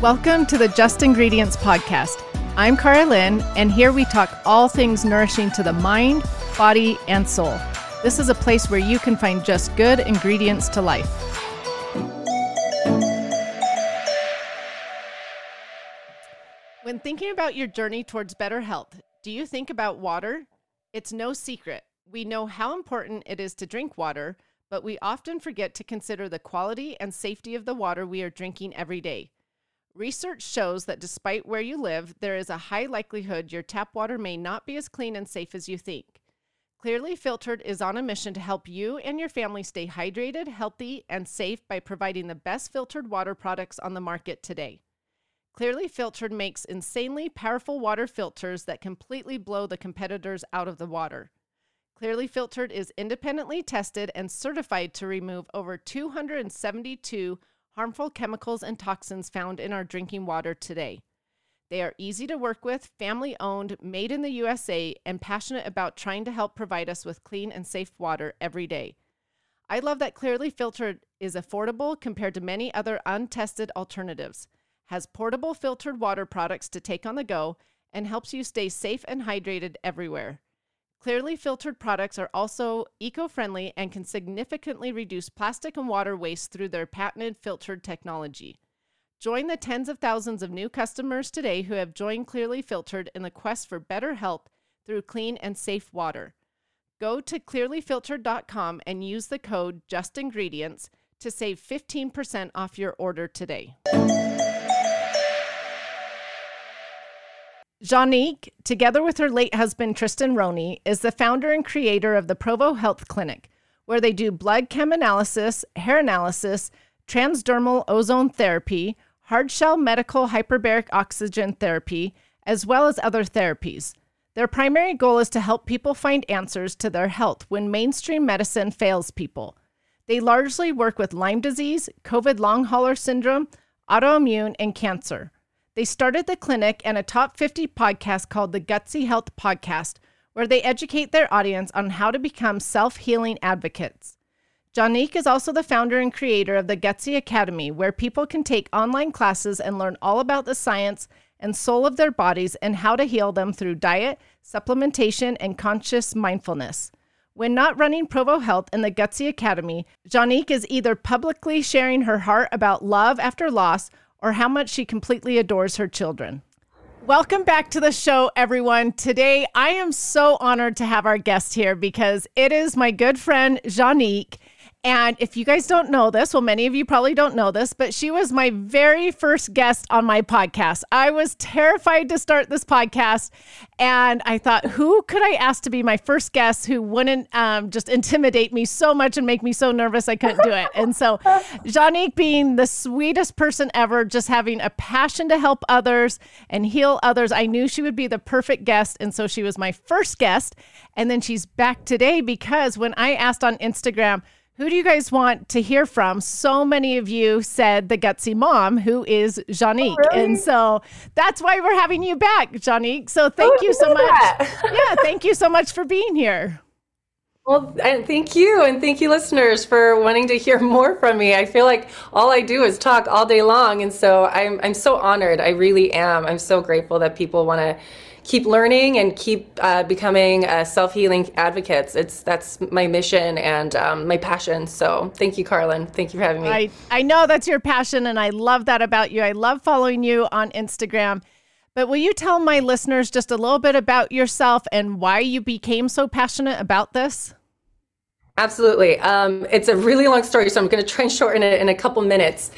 Welcome to the Just Ingredients Podcast. I'm Cara Lynn, and here we talk all things nourishing to the mind, body, and soul. This is a place where you can find just good ingredients to life. When thinking about your journey towards better health, do you think about water? It's no secret. We know how important it is to drink water, but we often forget to consider the quality and safety of the water we are drinking every day. Research shows that despite where you live, there is a high likelihood your tap water may not be as clean and safe as you think. Clearly Filtered is on a mission to help you and your family stay hydrated, healthy, and safe by providing the best filtered water products on the market today. Clearly Filtered makes insanely powerful water filters that completely blow the competitors out of the water. Clearly Filtered is independently tested and certified to remove over 272 harmful chemicals and toxins found in our drinking water today. They are easy to work with, family-owned, made in the USA, and passionate about trying to help provide us with clean and safe water every day. I love that Clearly Filtered is affordable compared to many other untested alternatives, has portable filtered water products to take on the go, and helps you stay safe and hydrated everywhere. Clearly Filtered products are also eco-friendly and can significantly reduce plastic and water waste through their patented filtered technology. Join the tens of thousands of new customers today who have joined Clearly Filtered in the quest for better health through clean and safe water. Go to clearlyfiltered.com and use the code JUSTINGREDIENTS to save 15% off your order today. Juanique, together with her late husband Tristan Roney, is the founder and creator of the Provo Health Clinic, where they do blood chem analysis, hair analysis, transdermal ozone therapy, hard shell medical hyperbaric oxygen therapy, as well as other therapies. Their primary goal is to help people find answers to their health when mainstream medicine fails people. They largely work with Lyme disease, COVID long hauler syndrome, autoimmune, and cancer. They started the clinic and a top 50 podcast called the Gutsy Health Podcast, where they educate their audience on how to become self-healing advocates. Juanique is also the founder and creator of the Gutsy Academy, where people can take online classes and learn all about the science and soul of their bodies and how to heal them through diet, supplementation, and conscious mindfulness. When not running Provo Health and the Gutsy Academy, Juanique is either publicly sharing her heart about love after loss or how much she completely adores her children. Welcome back to the show, everyone. Today, I am so honored to have our guest here because it is my good friend, Juanique. And if you guys don't know this, well, many of you probably don't know this, but she was my very first guest on my podcast. I was terrified to start this podcast. And I thought, who could I ask to be my first guest who wouldn't just intimidate me so much and make me so nervous I couldn't do it? And so Juanique, being the sweetest person ever, just having a passion to help others and heal others, I knew she would be the perfect guest. And so she was my first guest. And then she's back today because when I asked on Instagram, who do you guys want to hear from? So many of you said the Gutsy Mom, who is Juanique. Oh, really? And so that's why we're having you back, Juanique. So thank you so much. Yeah, thank you so much for being here. Well, and thank you. And thank you, listeners, for wanting to hear more from me. I feel like all I do is talk all day long. And so I'm so honored. I really am. I'm so grateful that people want to keep learning and keep becoming self-healing advocates. That's my mission and my passion. So thank you, Carlin. Thank you for having me. I know that's your passion, and I love that about you. I love following you on Instagram. But will you tell my listeners just a little bit about yourself and why you became so passionate about this? Absolutely. It's a really long story, so I'm going to try and shorten it in a couple minutes.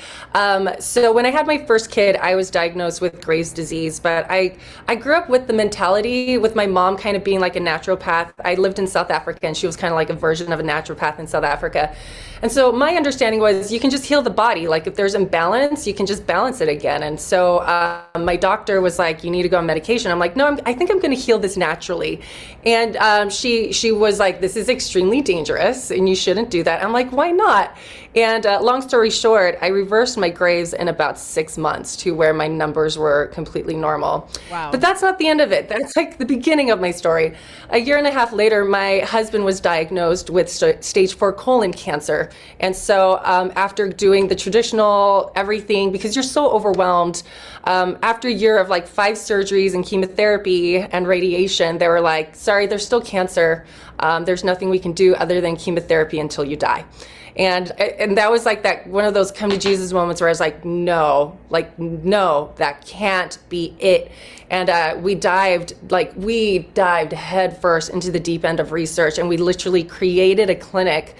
So when I had my first kid, I was diagnosed with Graves' disease, but I grew up with the mentality with my mom kind of being like a naturopath. I lived in South Africa, and she was kind of like a version of a naturopath in South Africa. And so my understanding was you can just heal the body. Like if there's imbalance, you can just balance it again. And so my doctor was like, you need to go on medication. I'm like, no, I think I'm going to heal this naturally. And she was like, this is extremely dangerous and you shouldn't do that. I'm like, why not? And long story short, I reversed my Graves in about 6 months to where my numbers were completely normal. Wow. But that's not the end of it. That's like the beginning of my story. A year and a half later, my husband was diagnosed with stage 4 colon cancer. And so after doing the traditional everything, because you're so overwhelmed, after a year of like 5 surgeries and chemotherapy and radiation, they were like, sorry, there's still cancer. There's nothing we can do other than chemotherapy until you die. And that was like that one of those come to Jesus moments where I was like, no, that can't be it. And we dived head first into the deep end of research, and we literally created a clinic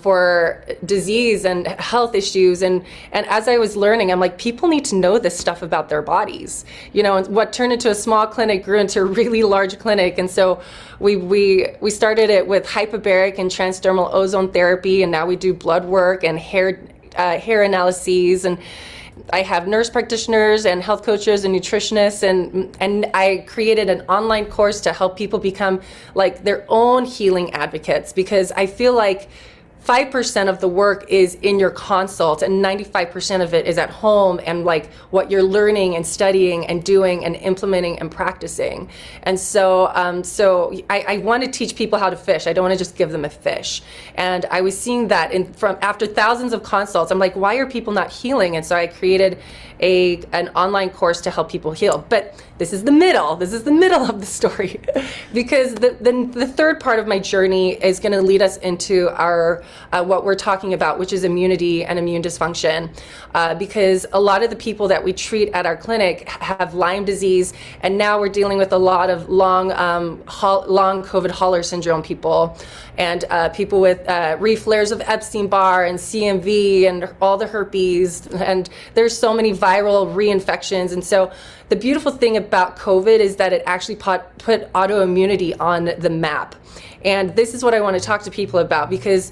for disease and health issues. And as I was learning, I'm like, people need to know this stuff about their bodies, you know, and what turned into a small clinic grew into a really large clinic. And so we started it with hyperbaric and transdermal ozone therapy. And now we do blood work and hair analyses, and I have nurse practitioners and health coaches and nutritionists, and I created an online course to help people become like their own healing advocates, because I feel like 5% of the work is in your consult and 95% of it is at home and like what you're learning and studying and doing and implementing and practicing. And so I want to teach people how to fish. I don't want to just give them a fish. And I was seeing that from after thousands of consults, I'm like, why are people not healing? And so I created an online course to help people heal. But this is the middle. This is the middle of the story, because the third part of my journey is going to lead us into our what we're talking about, which is immunity and immune dysfunction, because a lot of the people that we treat at our clinic have Lyme disease, and now we're dealing with a lot of long COVID hauler syndrome people, and people with re-flares of Epstein-Barr and CMV and all the herpes, and there's so many viral reinfections. And so the beautiful thing about COVID is that it actually put autoimmunity on the map. And this is what I want to talk to people about, because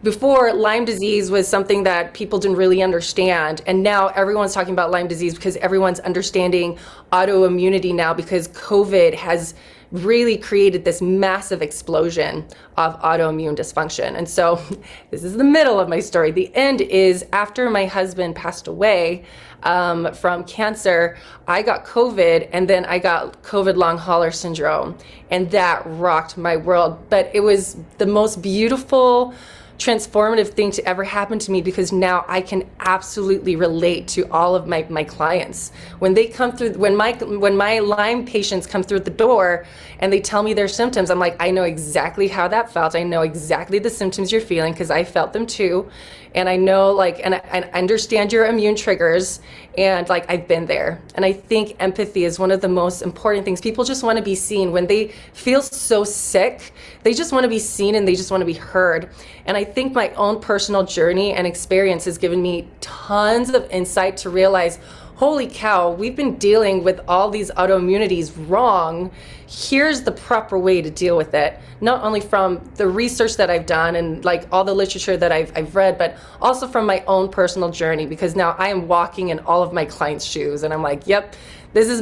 before, Lyme disease was something that people didn't really understand. And now everyone's talking about Lyme disease because everyone's understanding autoimmunity now, because COVID has really created this massive explosion of autoimmune dysfunction. And so this is the middle of my story. The end is after my husband passed away from cancer, I got COVID, and then I got COVID long hauler syndrome. And that rocked my world. But it was the most beautiful, transformative thing to ever happen to me, because now I can absolutely relate to all of my clients. When they come through, when my Lyme patients come through the door and they tell me their symptoms, I'm like, I know exactly how that felt. I know exactly the symptoms you're feeling, because I felt them too. And I know, like, and I understand your immune triggers, and like, I've been there. And I think empathy is one of the most important things. People just want to be seen when they feel so sick. They just want to be seen, and they just want to be heard. And I think my own personal journey and experience has given me tons of insight to realize, holy cow, we've been dealing with all these autoimmunities wrong. Here's the proper way to deal with it, not only from the research that I've done and like all the literature that I've read, but also from my own personal journey, because now I am walking in all of my clients' shoes, and I'm like, yep, this is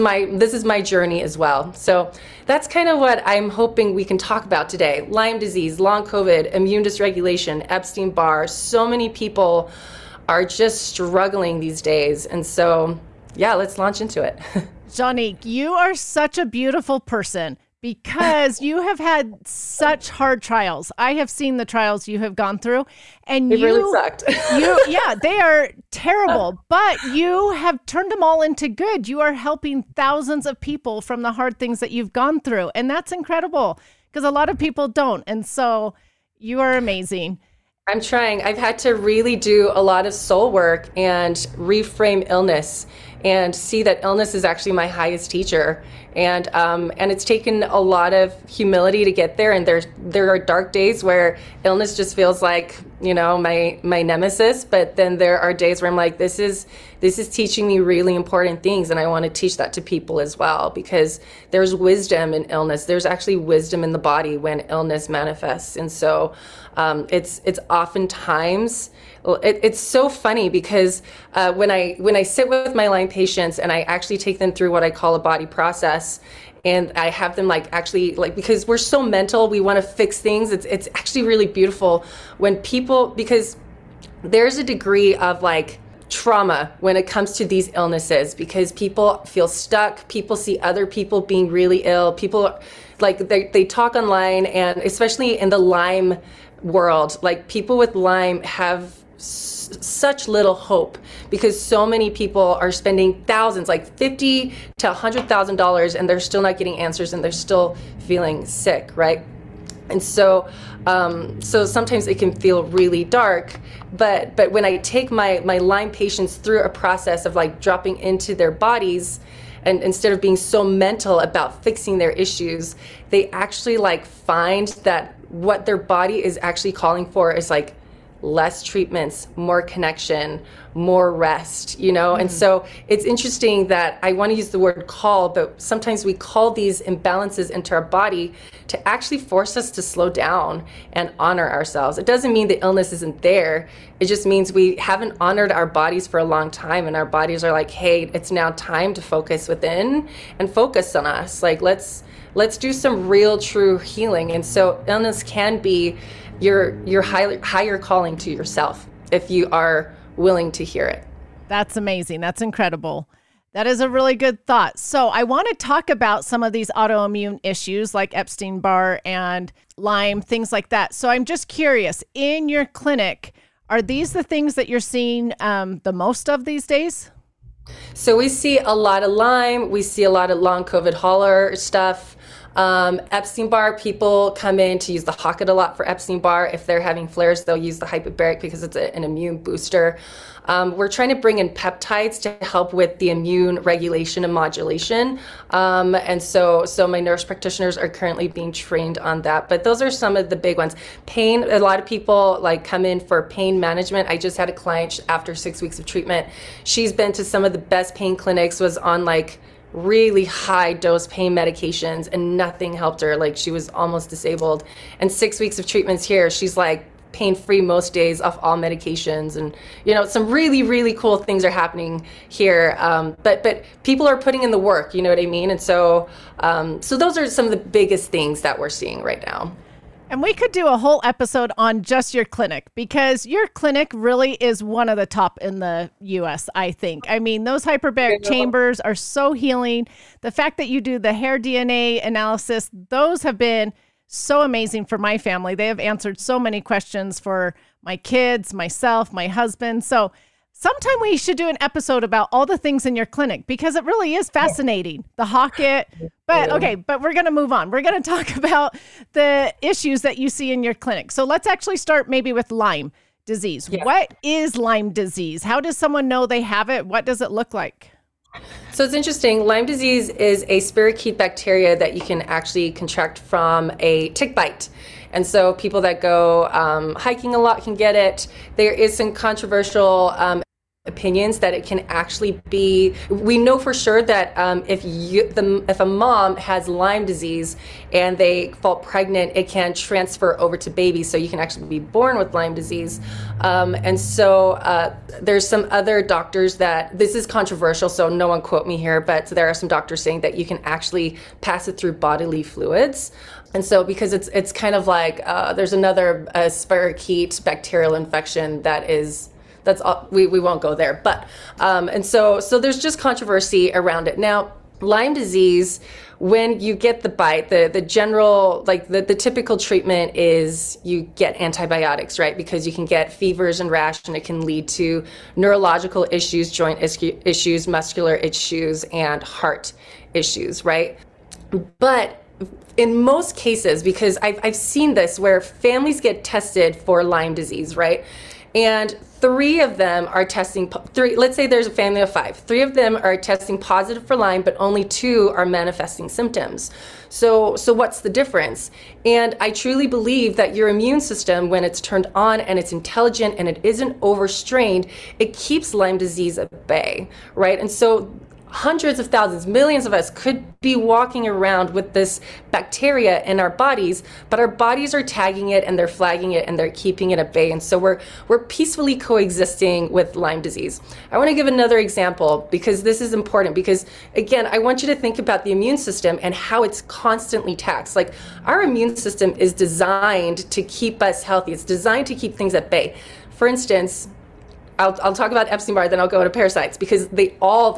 my journey as well. So that's kind of what I'm hoping we can talk about today. Lyme disease, long COVID, immune dysregulation, Epstein-Barr, so many people are just struggling these days. And so, yeah, let's launch into it. Juanique, you are such a beautiful person, because you have had such hard trials. I have seen the trials you have gone through, and it really sucked. Yeah, they are terrible, but you have turned them all into good. You are helping thousands of people from the hard things that you've gone through. And that's incredible, because a lot of people don't. And so you are amazing. I'm trying. I've had to really do a lot of soul work and reframe illness and see that illness is actually my highest teacher. And it's taken a lot of humility to get there. And there are dark days where illness just feels like, you know, my nemesis. But then there are days where I'm like, this is teaching me really important things. And I want to teach that to people as well, because there's wisdom in illness. There's actually wisdom in the body when illness manifests. And so it's oftentimes, it's so funny, because when I sit with my Lyme patients and I actually take them through what I call a body process, and I have them like actually like, because we're so mental, we want to fix things. It's actually really beautiful when people, because there's a degree of like trauma when it comes to these illnesses, because people feel stuck. People see other people being really ill. People, like, they talk online, and especially in the Lyme world, like people with Lyme have such little hope, because so many people are spending thousands, like $50,000 to $100,000, and they're still not getting answers, and they're still feeling sick, right? And so so sometimes it can feel really dark, but when I take my Lyme patients through a process of like dropping into their bodies, and instead of being so mental about fixing their issues, they actually like find that what their body is actually calling for is like less treatments, more connection, more rest, you know? Mm-hmm. And so it's interesting that I want to use the word call, but sometimes we call these imbalances into our body to actually force us to slow down and honor ourselves. It doesn't mean the illness isn't there. It just means we haven't honored our bodies for a long time, and our bodies are like, hey, it's now time to focus within and focus on us. Like, let's do some real, true healing. And so illness can be your higher calling to yourself if you are willing to hear it. That's amazing. That's incredible. That is a really good thought. So I want to talk about some of these autoimmune issues like Epstein-Barr and Lyme, things like that. So I'm just curious, in your clinic, are these the things that you're seeing the most of these days? So we see a lot of Lyme. We see a lot of long COVID hauler stuff. Epstein-Barr, people come in to use the Hocket a lot for Epstein-Barr. If they're having flares, they'll use the hyperbaric because it's an immune booster. We're trying to bring in peptides to help with the immune regulation and modulation. And so my nurse practitioners are currently being trained on that. But those are some of the big ones. Pain, a lot of people like come in for pain management. I just had a client after 6 weeks of treatment. She's been to some of the best pain clinics, was on like really high dose pain medications, and nothing helped her. Like, she was almost disabled, and 6 weeks of treatments here, she's like pain-free most days, off all medications. And, you know, some really, really cool things are happening here. But people are putting in the work, you know what I mean? And so, so those are some of the biggest things that we're seeing right now. And we could do a whole episode on just your clinic, because your clinic really is one of the top in the U.S., I think. I mean, those hyperbaric chambers are so healing. The fact that you do the hair DNA analysis, those have been so amazing for my family. They have answered so many questions for my kids, myself, my husband. So sometime we should do an episode about all the things in your clinic, because it really is fascinating. The Hocket. But okay, but we're going to move on. We're going to talk about the issues that you see in your clinic. So let's actually start maybe with Lyme disease. Yeah. What is Lyme disease? How does someone know they have it? What does it look like? So it's interesting. Lyme disease is a spirochete bacteria that you can actually contract from a tick bite. And so people that go hiking a lot can get it. There is some controversial opinions that it can actually be, we know for sure that if a mom has Lyme disease and they fall pregnant, it can transfer over to baby, so you can actually be born with Lyme disease. And so there's some other doctors that, this is controversial, so no one quote me here, but there are some doctors saying that you can actually pass it through bodily fluids. And so, because it's kind of like, there's another spirochete bacterial infection that is, that's all, we won't go there, but and so there's just controversy around it. Now, Lyme disease, when you get the bite, the general, like the typical treatment is you get antibiotics, right? Because you can get fevers and rash, and it can lead to neurological issues, joint issues, muscular issues, and heart issues, right? But in most cases, because I've seen this where families get tested for Lyme disease, right? And three of them are testing, let's say there's a family of five, three of them are testing positive for Lyme, but only two are manifesting symptoms. So what's the difference? And I truly believe that your immune system, when it's turned on and it's intelligent and it isn't overstrained, it keeps Lyme disease at bay, right? And so hundreds of thousands, millions of us could be walking around with this bacteria in our bodies, but our bodies are tagging it and they're flagging it and they're keeping it at bay. And so we're peacefully coexisting with Lyme disease. I want to give another example, because this is important, because again, I want you to think about the immune system and how it's constantly taxed. Like, our immune system is designed to keep us healthy. It's designed to keep things at bay. For instance, I'll talk about Epstein-Barr, then I'll go to parasites, because they all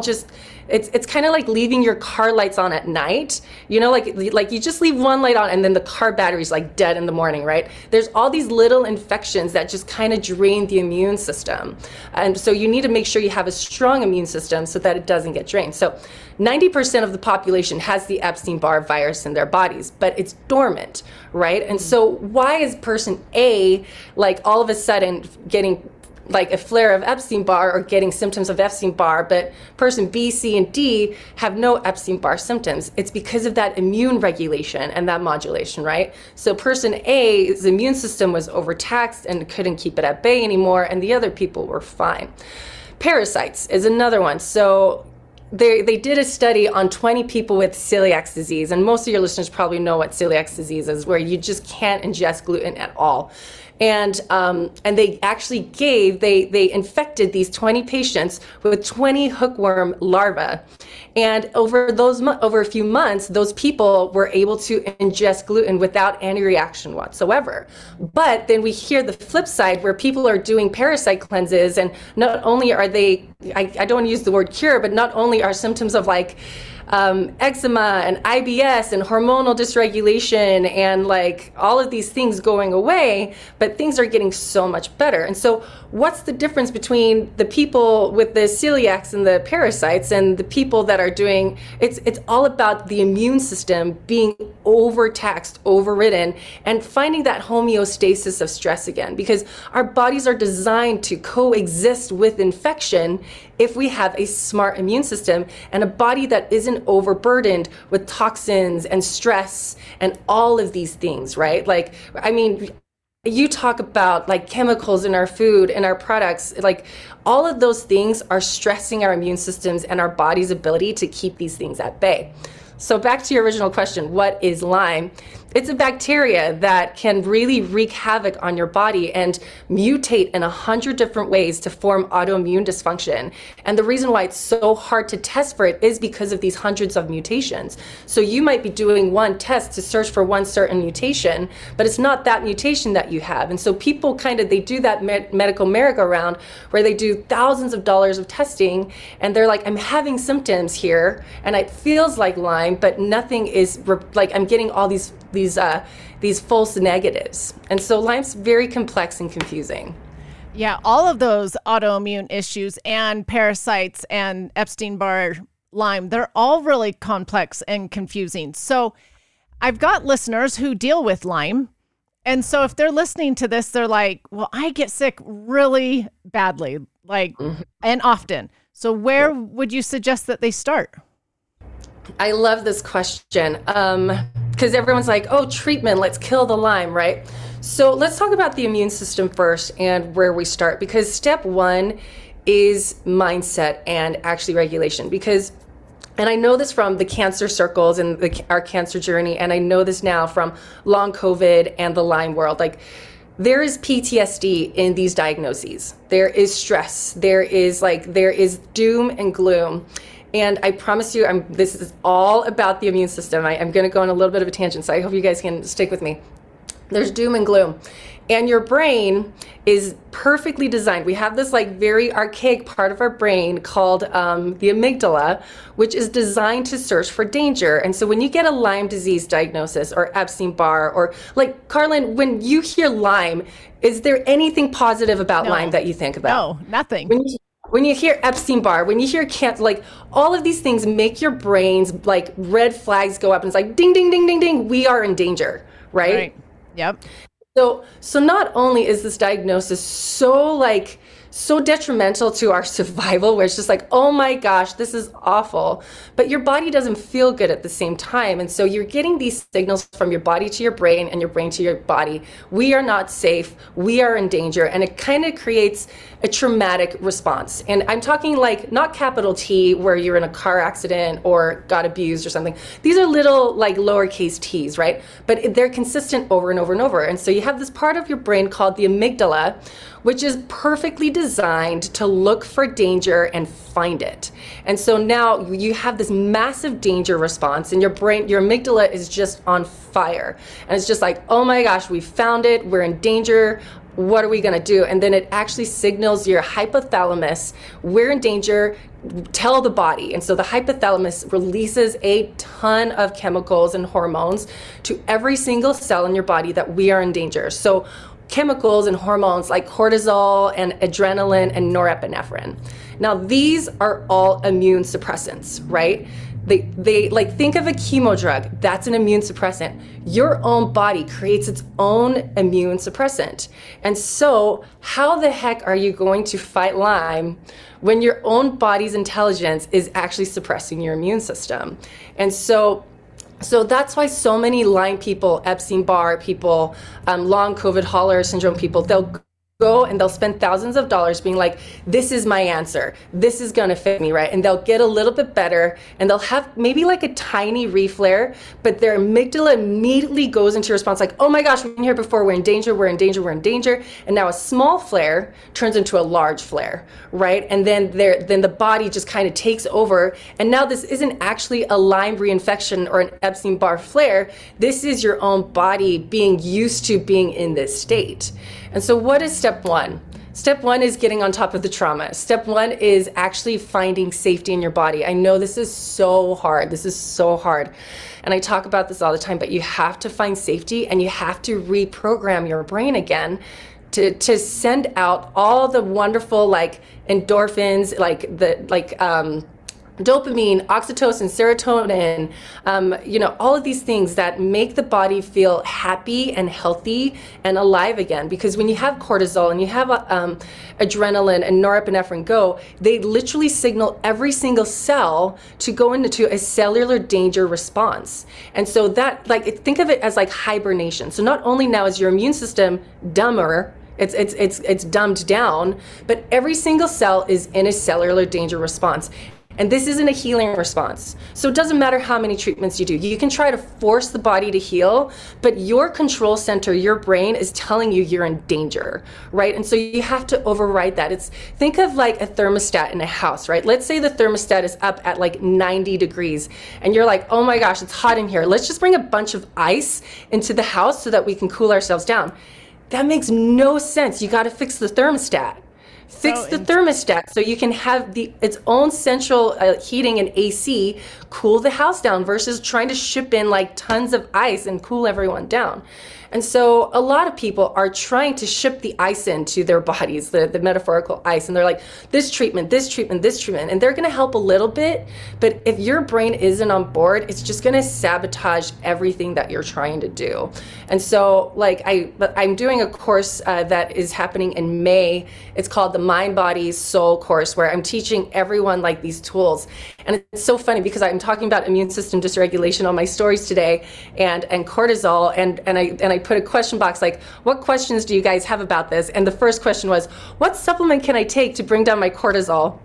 just it's kind of like leaving your car lights on at night. You know, like you just leave one light on and then the car battery's like dead in the morning, right? There's all these little infections that just kind of drain the immune system. And so you need to make sure you have a strong immune system so that it doesn't get drained. So 90% of the population has the Epstein-Barr virus in their bodies, but it's dormant, right? And so why is person A like all of a sudden getting like a flare of Epstein-Barr or getting symptoms of Epstein-Barr, but person B, C, and D have no Epstein-Barr symptoms? It's because of that immune regulation and that modulation, right? So person A's immune system was overtaxed and couldn't keep it at bay anymore, and the other people were fine. Parasites is another one. So They did a study on 20 people with celiac disease, and most of your listeners probably know what celiac disease is, where you just can't ingest gluten at all. And they actually they infected these 20 patients with 20 hookworm larvae. And over a few months, those people were able to ingest gluten without any reaction whatsoever. But then we hear the flip side where people are doing parasite cleanses, and not only are they, I don't use the word cure, but not only are symptoms of like eczema and IBS and hormonal dysregulation and like all of these things going away, but things are getting so much better. And so what's the difference between the people with the celiacs and the parasites and the people that are doing, it's all about the immune system being overtaxed, overridden, and finding that homeostasis of stress again, because our bodies are designed to coexist with infection if we have a smart immune system and a body that isn't overburdened with toxins and stress and all of these things, right? Like, I mean, you talk about like chemicals in our food and our products, like all of those things are stressing our immune systems and our body's ability to keep these things at bay. So back to your original question, what is Lyme? It's a bacteria that can really wreak havoc on your body and mutate in 100 different ways to form autoimmune dysfunction. And the reason why it's so hard to test for it is because of these hundreds of mutations. So you might be doing one test to search for one certain mutation, but it's not that mutation that you have. And so people kind of, they do that medical merry-go-round where they do thousands of dollars of testing and they're like, I'm having symptoms here and it feels like Lyme, but nothing is like, I'm getting all these false negatives. And so Lyme's very complex and confusing. Yeah, all of those autoimmune issues and parasites and Epstein-Barr Lyme, they're all really complex and confusing. So I've got listeners who deal with Lyme. And so if they're listening to this, they're like, well, I get sick really badly, like, and often. So where would you suggest that they start? I love this question. Because everyone's like, oh, treatment, let's kill the Lyme, right? So let's talk about the immune system first and where we start, because step one is mindset and actually regulation. Because, and I know this from the cancer circles and our cancer journey, and I know this now from long COVID and the Lyme world, like there is PTSD in these diagnoses. There is stress. There is doom and gloom. And I promise you, this is all about the immune system. I'm going to go on a little bit of a tangent, so I hope you guys can stick with me. There's doom and gloom. And your brain is perfectly designed. We have this like very archaic part of our brain called the amygdala, which is designed to search for danger. And so when you get a Lyme disease diagnosis or Epstein-Barr or like, Carlin, when you hear Lyme, is there anything positive about Lyme that you think about? No, nothing. When you hear Epstein-Barr, when you hear cancer, like all of these things make your brains like red flags go up and it's like ding, ding, ding, ding, ding. We are in danger, right? Right. Yep. So not only is this diagnosis so detrimental to our survival, where it's just like, oh my gosh, this is awful, but your body doesn't feel good at the same time. And so you're getting these signals from your body to your brain and your brain to your body. We are not safe. We are in danger. And it kind of creates a traumatic response. And I'm talking like not capital T where you're in a car accident or got abused or something. These are little like lowercase t's, right? But they're consistent over and over and over. And so you have this part of your brain called the amygdala, which is perfectly designed to look for danger and find it. And so now you have this massive danger response and your brain, your amygdala is just on fire. And it's just like, oh my gosh, we found it, we're in danger, what are we going to do? And then it actually signals your hypothalamus, we're in danger, tell the body. And so the hypothalamus releases a ton of chemicals and hormones to every single cell in your body that we are in danger. So chemicals and hormones like cortisol and adrenaline and norepinephrine. Now these are all immune suppressants, right? They like, think of a chemo drug, that's an immune suppressant. Your own body creates its own immune suppressant. And so how the heck are you going to fight Lyme when your own body's intelligence is actually suppressing your immune system? And so that's why so many Lyme people, Epstein-Barr people, long COVID hauler syndrome people, they'll go and they'll spend thousands of dollars being like, this is my answer, this is gonna fit me, right? And they'll get a little bit better and they'll have maybe like a tiny reflare, but their amygdala immediately goes into response like, oh my gosh, we've been here before, we're in danger. And now a small flare turns into a large flare, right? And then the body just kind of takes over. And now this isn't actually a Lyme reinfection or an Epstein-Barr flare, this is your own body being used to being in this state. And so what is step one? Step one is getting on top of the trauma. Step one is actually finding safety in your body. I know this is so hard. And I talk about this all the time, but you have to find safety and you have to reprogram your brain again to send out all the wonderful like endorphins, dopamine, oxytocin, serotonin, all of these things that make the body feel happy and healthy and alive again. Because when you have cortisol and you have adrenaline and norepinephrine go, they literally signal every single cell to go into a cellular danger response. And so that, like, think of it as like hibernation. So not only now is your immune system dumber, it's dumbed down, but every single cell is in a cellular danger response. And this isn't a healing response. So it doesn't matter how many treatments you do. You can try to force the body to heal, but your control center, your brain, is telling you you're in danger, right? And so you have to override that. It's, think of like a thermostat in a house, right? Let's say the thermostat is up at like 90 degrees and you're like, oh my gosh, it's hot in here. Let's just bring a bunch of ice into the house so that we can cool ourselves down. That makes no sense. You gotta fix the thermostat. Fix the thermostat so you can have its own central heating and AC cool the house down versus trying to ship in like tons of ice and cool everyone down. And so a lot of people are trying to ship the ice into their bodies, the metaphorical ice, and they're like, this treatment, and they're gonna help a little bit, but if your brain isn't on board, it's just gonna sabotage everything that you're trying to do. And so like I'm doing a course that is happening in May. It's called the Mind, Body, Soul course, where I'm teaching everyone like these tools. And it's so funny because I'm talking about immune system dysregulation on my stories today and cortisol, and I put a question box like, what questions do you guys have about this? And the first question was, what supplement can I take to bring down my cortisol?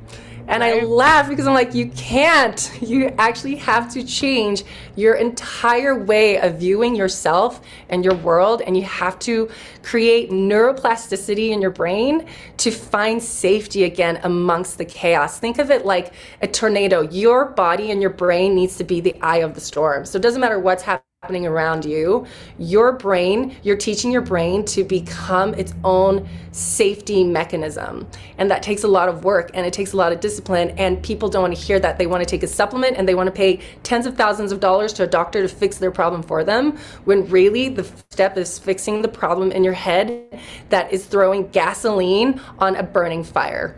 And I laugh because I'm like, you can't. You actually have to change your entire way of viewing yourself and your world, and you have to create neuroplasticity in your brain to find safety again amongst the chaos. Think of it like a tornado. Your body and your brain needs to be the eye of the storm. So it doesn't matter what's happening around you, your brain, you're teaching your brain to become its own safety mechanism. And that takes a lot of work and it takes a lot of discipline, and people don't want to hear that. They want to take a supplement and they want to pay tens of thousands of dollars to a doctor to fix their problem for them, when really the step is fixing the problem in your head that is throwing gasoline on a burning fire.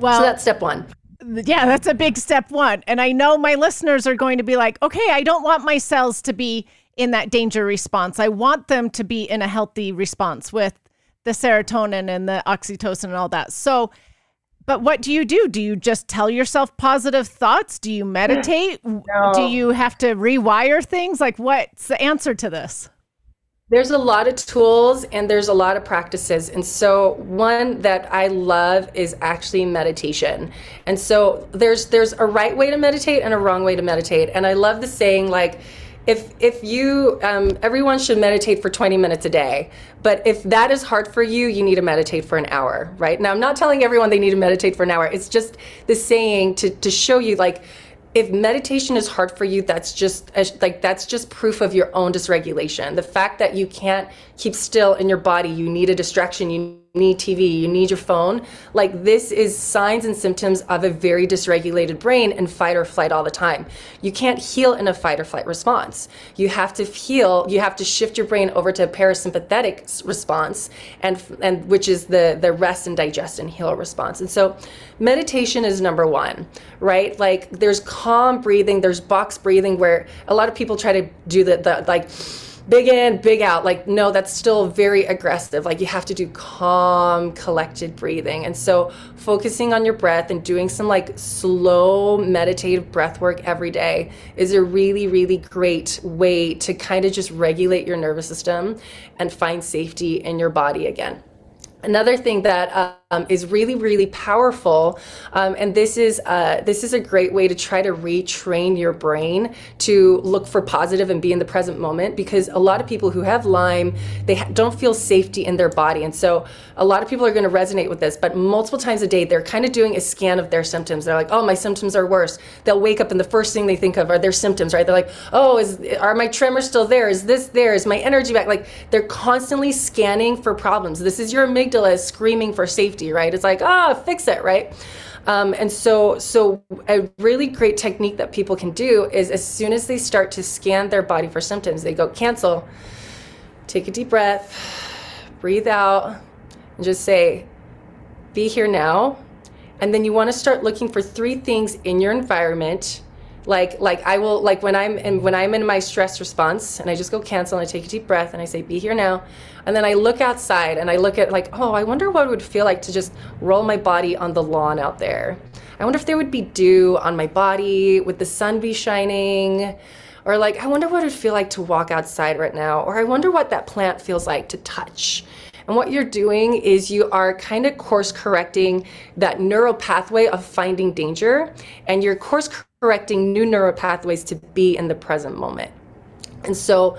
Well, so that's step one. Yeah, that's a big step one. And I know my listeners are going to be like, okay, I don't want my cells to be in that danger response. I want them to be in a healthy response with the serotonin and the oxytocin and all that. So, but what do you do? Do you just tell yourself positive thoughts? Do you meditate? No. Do you have to rewire things? Like, what's the answer to this? There's a lot of tools and there's a lot of practices. And so one that I love is actually meditation. And so there's a right way to meditate and a wrong way to meditate. And I love the saying, like, if you, everyone should meditate for 20 minutes a day, but if that is hard for you, you need to meditate for an hour, right? Now, I'm not telling everyone they need to meditate for an hour. It's just the saying to show you, like, if meditation is hard for you, that's just like, that's just proof of your own dysregulation. The fact that you can't keep still in your body, you need a distraction, you need TV, you need your phone. Like, this is signs and symptoms of a very dysregulated brain and fight or flight all the time. You can't heal in a fight or flight response. You have to heal, you have to shift your brain over to a parasympathetic response, and which is the rest and digest and heal response. And so meditation is number one, right? Like, there's calm breathing, there's box breathing, where a lot of people try to do the like big in, big out. Like, no, that's still very aggressive. Like, you have to do calm, collected breathing. And so focusing on your breath and doing some like slow meditative breath work every day is a really, really great way to kind of just regulate your nervous system and find safety in your body again. Another thing that is really, really powerful, and this is a great way to try to retrain your brain to look for positive and be in the present moment, because a lot of people who have Lyme, they don't feel safety in their body. And so a lot of people are going to resonate with this, but multiple times a day, they're kind of doing a scan of their symptoms. They're like, oh, my symptoms are worse. They'll wake up and the first thing they think of are their symptoms, right? They're like, oh, are my tremors still there? Is this there? Is my energy back? Like, they're constantly scanning for problems. This is your amygdala is screaming for safety, right? It's like, fix it, right? And so a really great technique that people can do is, as soon as they start to scan their body for symptoms, they go cancel, take a deep breath, breathe out, and just say, be here now. And then you want to start looking for three things in your environment. Like I will, like when I'm in my stress response, and I just go cancel and I take a deep breath and I say, be here now. And then I look outside and I look at like, oh, I wonder what it would feel like to just roll my body on the lawn out there. I wonder if there would be dew on my body, would the sun be shining? Or like, I wonder what it would feel like to walk outside right now. Or I wonder what that plant feels like to touch. And what you're doing is you are kind of course correcting that neural pathway of finding danger, and you're course correcting new neural pathways to be in the present moment. And so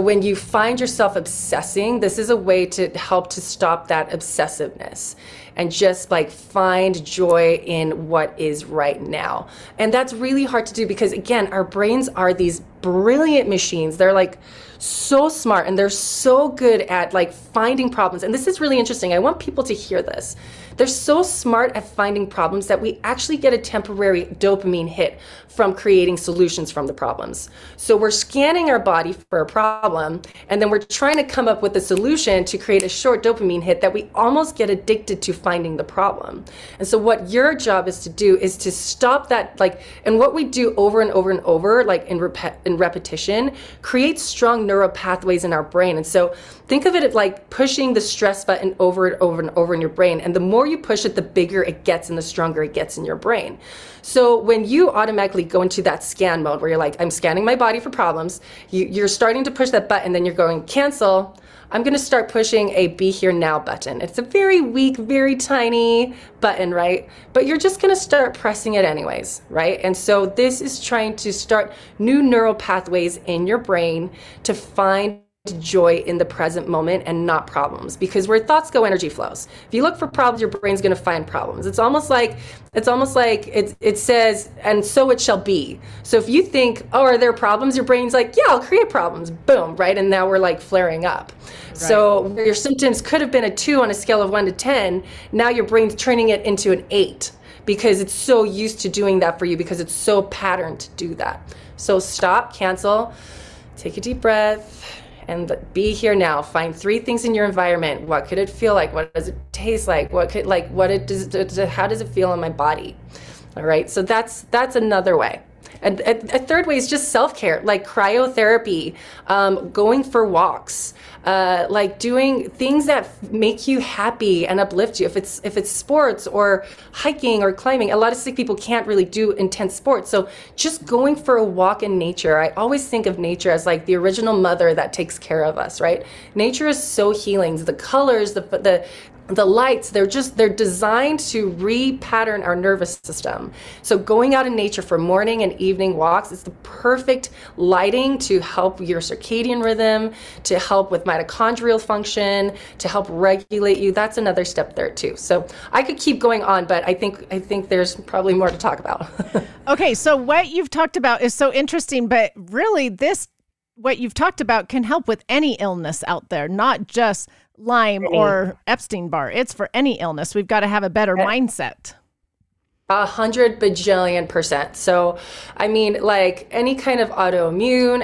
when you find yourself obsessing, this is a way to help to stop that obsessiveness and just like find joy in what is right now. And that's really hard to do because, again, our brains are these brilliant machines. They're like so smart and they're so good at like finding problems. And this is really interesting. I want people to hear this. They're so smart at finding problems that we actually get a temporary dopamine hit from creating solutions from the problems. So we're scanning our body for a problem, and then we're trying to come up with a solution to create a short dopamine hit that we almost get addicted to finding the problem. And so what your job is to do is to stop that, like, and what we do over and over and over, like in repetition, creates strong neural pathways in our brain. And so think of it like pushing the stress button over and over and over in your brain. And the more you push it, the bigger it gets and the stronger it gets in your brain. So when you automatically go into that scan mode where you're like, I'm scanning my body for problems, you're starting to push that button, then you're going cancel. I'm going to start pushing a be here now button. It's a very weak, very tiny button, right? But you're just going to start pressing it anyways, right? And so this is trying to start new neural pathways in your brain to find joy in the present moment and not problems, because where thoughts go, energy flows. If you look for problems, your brain's going to find problems. It's almost like it says, and so it shall be. So if you think, oh, are there problems? Your brain's like, yeah, I'll create problems. Boom, right? And now we're like flaring up. Right. So your symptoms could have been a 2 on a scale of 1 to 10. Now your brain's turning it into an 8 because it's so used to doing that for you, because it's so patterned to do that. So stop, cancel, take a deep breath, and be here now. Find three things in your environment. What could it feel like? What does it taste like? How does it feel in my body? All right. So that's another way. And a third way is just self-care, like cryotherapy, going for walks, like doing things that make you happy and uplift you. If it's sports or hiking or climbing, a lot of sick people can't really do intense sports. So just going for a walk in nature. I always think of nature as like the original mother that takes care of us, right? Nature is so healing. The colors, the the lights, they're designed to repattern our nervous system. So going out in nature for morning and evening walks is the perfect lighting to help your circadian rhythm, to help with mitochondrial function, to help regulate you. That's another step there too. So I could keep going on, but I think there's probably more to talk about. Okay, so what you've talked about is so interesting, but really what you've talked about can help with any illness out there, not just Lyme or Epstein-Barr. It's for any illness. We've got to have a better mindset. 100 bajillion %. So, I mean, like any kind of autoimmune,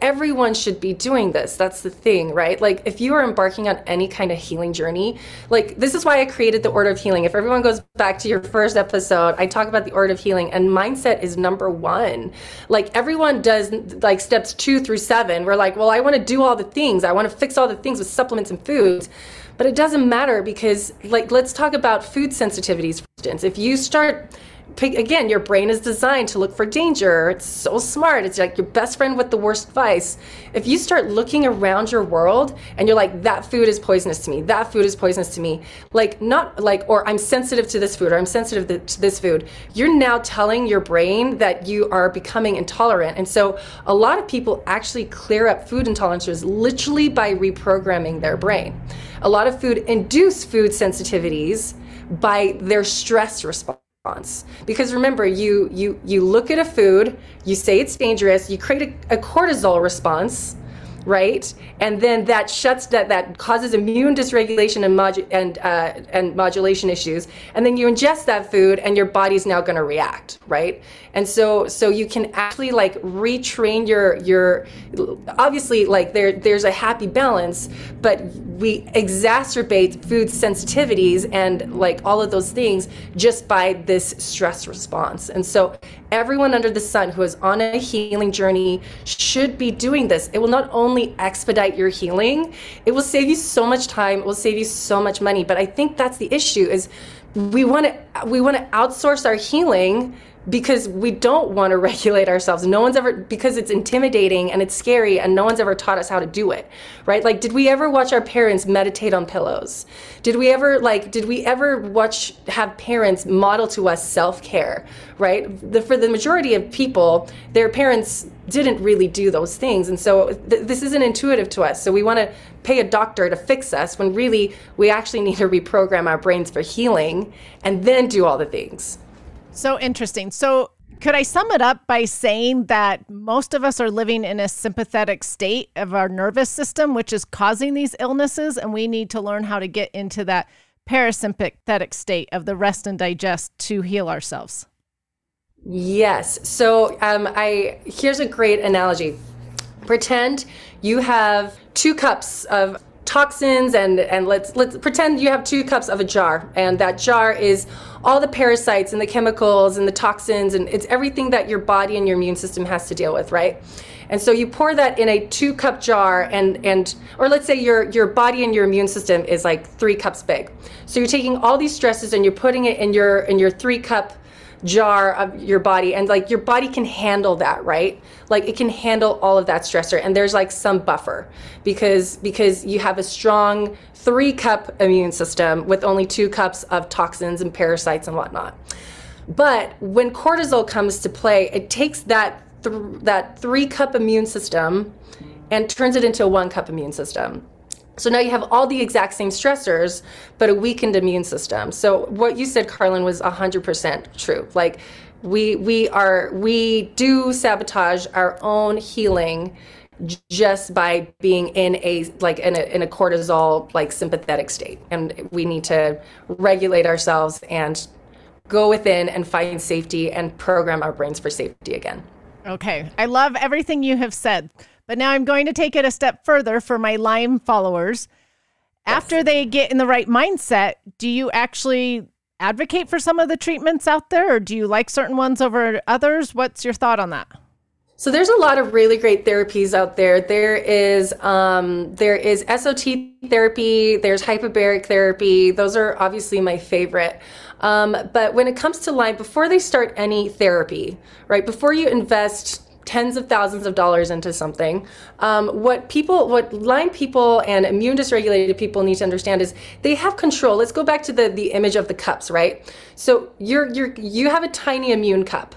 everyone should be doing this. That's the thing, right? Like if you are embarking on any kind of healing journey, like this is why I created the Order of Healing. If everyone goes back to your first episode, I talk about the Order of Healing, and mindset is number one. Like everyone does like steps 2 through 7. We're like, well, I want to do all the things. I want to fix all the things with supplements and foods. But it doesn't matter because, like, let's talk about food sensitivities, for instance. If you start, again, your brain is designed to look for danger. It's so smart. It's like your best friend with the worst vice. If you start looking around your world and you're like, that food is poisonous to me, that food is poisonous to me, like, not like, or I'm sensitive to this food, or I'm sensitive to this food, you're now telling your brain that you are becoming intolerant. And so a lot of people actually clear up food intolerances literally by reprogramming their brain. A lot of food induce food sensitivities by their stress response. Because remember, you look at a food, you say it's dangerous, you create a cortisol response, right? And then that that causes immune dysregulation and modulation issues. And then you ingest that food, and your body's now going to react, right? And so you can actually like retrain your. Obviously, like there's a happy balance, but we exacerbate food sensitivities and like all of those things just by this stress response. And so everyone under the sun who is on a healing journey should be doing this. It will not only expedite your healing, it will save you so much time, it will save you so much money. But I think that's the issue, is we want to outsource our healing because we don't want to regulate ourselves. No one's ever, because it's intimidating and it's scary and no one's ever taught us how to do it, right? Like, did we ever watch our parents meditate on pillows? Did we ever have parents model to us self-care, right? For the majority of people, their parents didn't really do those things. And so this isn't intuitive to us. So we want to pay a doctor to fix us when really we actually need to reprogram our brains for healing and then do all the things. So interesting. So could I sum it up by saying that most of us are living in a sympathetic state of our nervous system, which is causing these illnesses, and we need to learn how to get into that parasympathetic state of the rest and digest to heal ourselves? Yes. So here's a great analogy. Pretend you have 2 cups of toxins and let's pretend you have 2 cups of a jar, and that jar is all the parasites and the chemicals and the toxins, and it's everything that your body and your immune system has to deal with, right? And so you pour that in a 2-cup jar, or let's say your body and your immune system is like 3 cups big. So you're taking all these stresses and you're putting it in your 3-cup jar of your body, and like your body can handle that, right? Like it can handle all of that stressor, and there's like some buffer because you have a strong 3-cup immune system with only 2 cups of toxins and parasites and whatnot. But when cortisol comes to play, it takes that 3-cup immune system and turns it into a 1-cup immune system. So now you have all the exact same stressors, but a weakened immune system. So what you said, Carlin, was 100% true. Like we do sabotage our own healing just by being in a cortisol like sympathetic state, and we need to regulate ourselves and go within and find safety and program our brains for safety again. Okay, I love everything you have said. But now I'm going to take it a step further for my Lyme followers. Yes. After they get in the right mindset, do you actually advocate for some of the treatments out there, or do you like certain ones over others? What's your thought on that? So there's a lot of really great therapies out there. There is SOT therapy, there's hyperbaric therapy. Those are obviously my favorite. But when it comes to Lyme, before they start any therapy, right, before you invest tens of thousands of dollars into something. What Lyme people and immune dysregulated people need to understand is they have control. Let's go back to the image of the cups, right? So you have a tiny immune cup,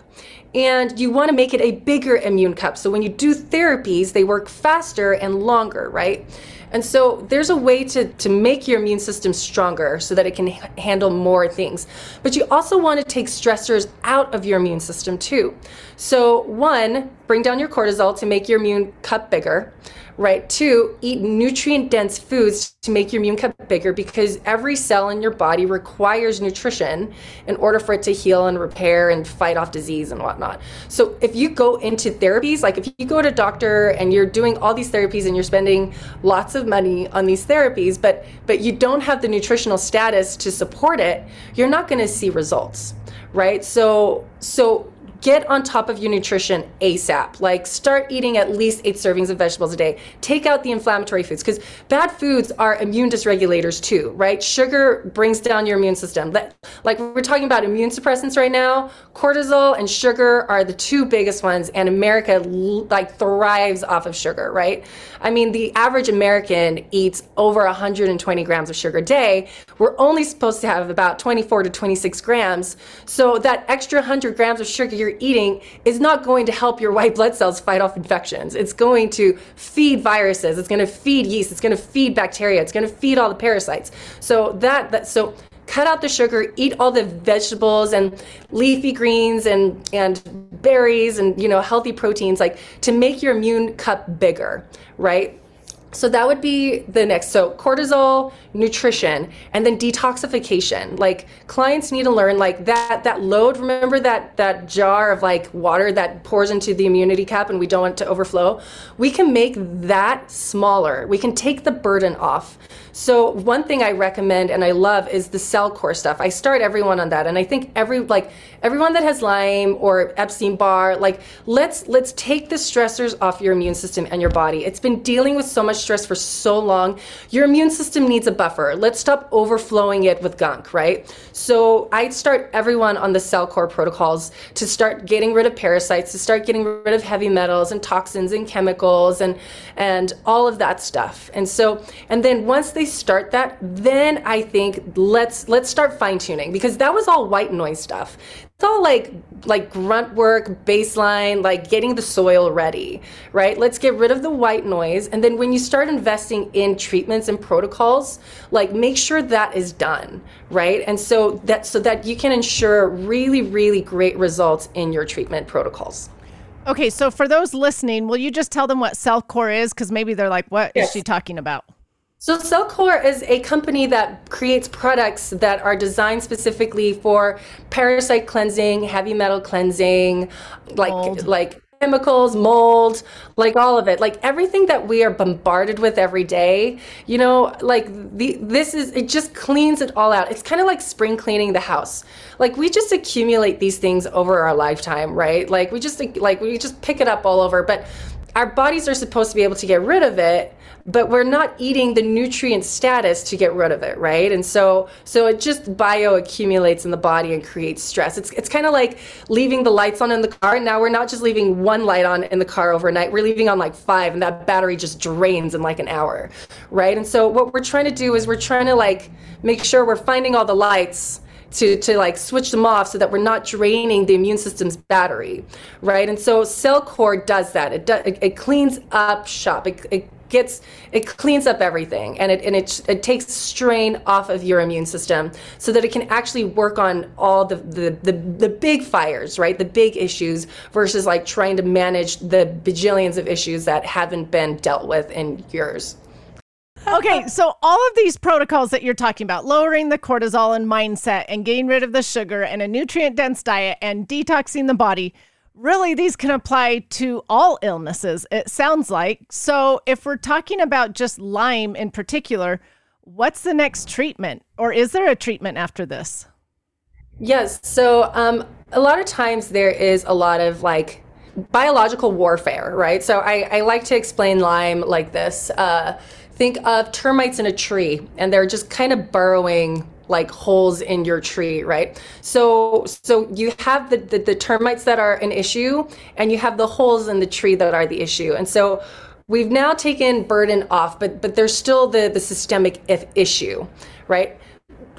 and you want to make it a bigger immune cup. So when you do therapies, they work faster and longer, right? And so there's a way to make your immune system stronger so that it can handle more things. But you also want to take stressors out of your immune system too. So one, bring down your cortisol to make your immune cup bigger, right? Two, eat nutrient-dense foods to make your immune cup bigger, because every cell in your body requires nutrition in order for it to heal and repair and fight off disease and whatnot. So if you go into therapies, like if you go to a doctor and you're doing all these therapies and you're spending lots of money on these therapies, but you don't have the nutritional status to support it, you're not going to see results, right? So get on top of your nutrition ASAP. Like, start eating at least 8 servings of vegetables a day. Take out the inflammatory foods, because bad foods are immune dysregulators too, right? Sugar brings down your immune system. Like, we're talking about immune suppressants right now. Cortisol and sugar are the two biggest ones, and America like thrives off of sugar, right? I mean, the average American eats over 120 grams of sugar a day. We're only supposed to have about 24 to 26 grams. So that extra 100 grams of sugar you're eating is not going to help your white blood cells fight off infections. It's going to feed viruses, it's going to feed yeast, it's going to feed bacteria, it's going to feed all the parasites. So cut out the sugar, eat all the vegetables and leafy greens and berries and, you know, healthy proteins, like, to make your immune cup bigger, right? So that would be the next. So cortisol, nutrition, and then detoxification. Like, clients need to learn, like, that load, remember that jar of, like, water that pours into the immunity cup and we don't want it to overflow? We can make that smaller. We can take the burden off. So one thing I recommend and I love is the CellCore stuff. I start everyone on that, and I think everyone that has Lyme or Epstein-Barr, like, let's take the stressors off your immune system and your body. It's been dealing with so much stress for so long. Your immune system needs a buffer. Let's stop overflowing it with gunk, right? So I start everyone on the CellCore protocols to start getting rid of parasites, to start getting rid of heavy metals and toxins and chemicals and all of that stuff. And then once they start that, then I think let's start fine-tuning, because that was all white noise stuff. It's all like grunt work, baseline, like getting the soil ready, right? Let's get rid of the white noise. And then when you start investing in treatments and protocols, like, make sure that is done, right? And so that you can ensure really, really great results in your treatment protocols. Okay, so for those listening, will you just tell them what CellCore is? Because maybe they're like, what is she talking about? So CellCore is a company that creates products that are designed specifically for parasite cleansing, heavy metal cleansing, like chemicals, mold, like all of it, like everything that we are bombarded with every day, you know, like it just cleans it all out. It's kind of like spring cleaning the house. Like, we just accumulate these things over our lifetime, right? Like, we just pick it up all over, but our bodies are supposed to be able to get rid of it, but we're not eating the nutrient status to get rid of it, right? And so it just bioaccumulates in the body and creates stress. It's kind of like leaving the lights on in the car. Now we're not just leaving one light on in the car overnight, we're leaving on like 5, and that battery just drains in like an hour, right? And so what we're trying to do is we're trying to, like, make sure we're finding all the lights to like switch them off so that we're not draining the immune system's battery, right? And so CellCore does that. It cleans up shop. It cleans up everything, and it takes strain off of your immune system so that it can actually work on all the big fires, right? The big issues, versus like trying to manage the bajillions of issues that haven't been dealt with in years. Okay, so all of these protocols that you're talking about, lowering the cortisol and mindset and getting rid of the sugar and a nutrient-dense diet and detoxing the body, really, these can apply to all illnesses, it sounds like. So if we're talking about just Lyme in particular, what's the next treatment? Or is there a treatment after this? Yes, so a lot of times there is a lot of like biological warfare, right? So I like to explain Lyme like this. Think of termites in a tree, and they're just kind of burrowing like holes in your tree, right? So you have the termites that are an issue, and you have the holes in the tree that are the issue. And so we've now taken burden off, but there's still the systemic issue, right?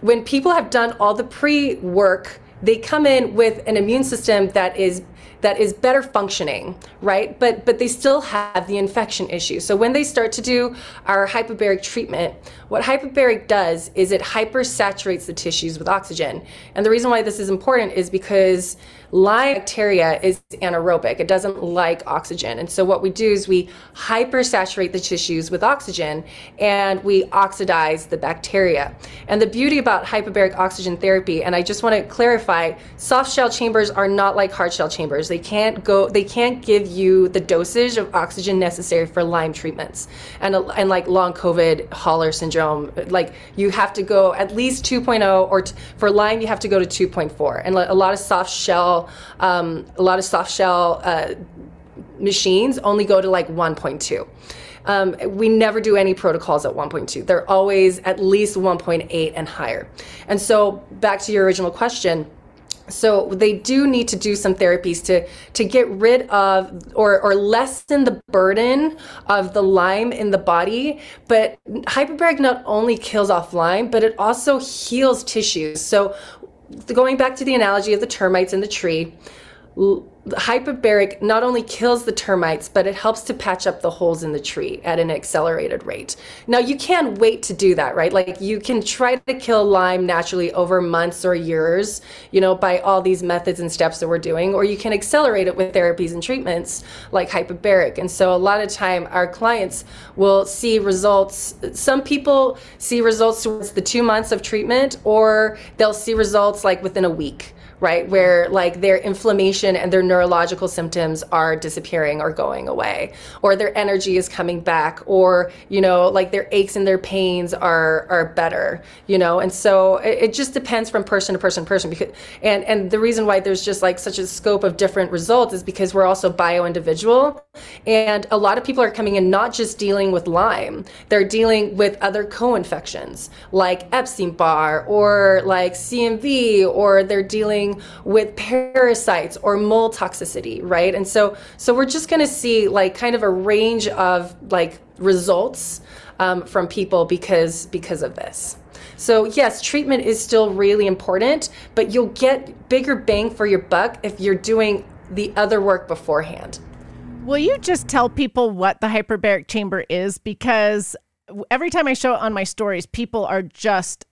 When people have done all the pre-work, they come in with an immune system that is better functioning, right? But they still have the infection issue. So when they start to do our hyperbaric treatment, what hyperbaric does is it hypersaturates the tissues with oxygen. And the reason why this is important is because Lyme bacteria is anaerobic. It doesn't like oxygen. And so what we do is we hypersaturate the tissues with oxygen and we oxidize the bacteria. And the beauty about hyperbaric oxygen therapy, and I just want to clarify, soft shell chambers are not like hard shell chambers. They can't give you the dosage of oxygen necessary for Lyme treatments and like long COVID hauler syndrome. Like you have to go at least 2.0 or for Lyme, you have to go to 2.4. And a lot of soft shell machines only go to like 1.2. We never do any protocols at 1.2. They're always at least 1.8 and higher. And so back to your original question. So they do need to do some therapies to get rid of or lessen the burden of the Lyme in the body. But hyperbaric not only kills off Lyme, but it also heals tissues. So going back to the analogy of the termites in the tree, hyperbaric not only kills the termites, but it helps to patch up the holes in the tree at an accelerated rate. Now, you can't wait to do that, right? Like you can try to kill Lyme naturally over months or years, by all these methods and steps that we're doing, or you can accelerate it with therapies and treatments like hyperbaric. And so a lot of time our clients will see results. Some people see results towards the 2 months of treatment, or they'll see results like within a week, right? Where like their inflammation and their neurological symptoms are disappearing or going away, or their energy is coming back, or, like their aches and their pains are better, And so it just depends from person to person because, and the reason why there's just like such a scope of different results is because we're also bio-individual, and a lot of people are coming in not just dealing with Lyme, they're dealing with other co-infections like Epstein-Barr or like CMV, or they're dealing with parasites or mold toxicity, right? And so we're just going to see like kind of a range of like results from people because of this. So yes, treatment is still really important, but you'll get bigger bang for your buck if you're doing the other work beforehand. Will you just tell people what the hyperbaric chamber is? Because every time I show it on my stories, people are just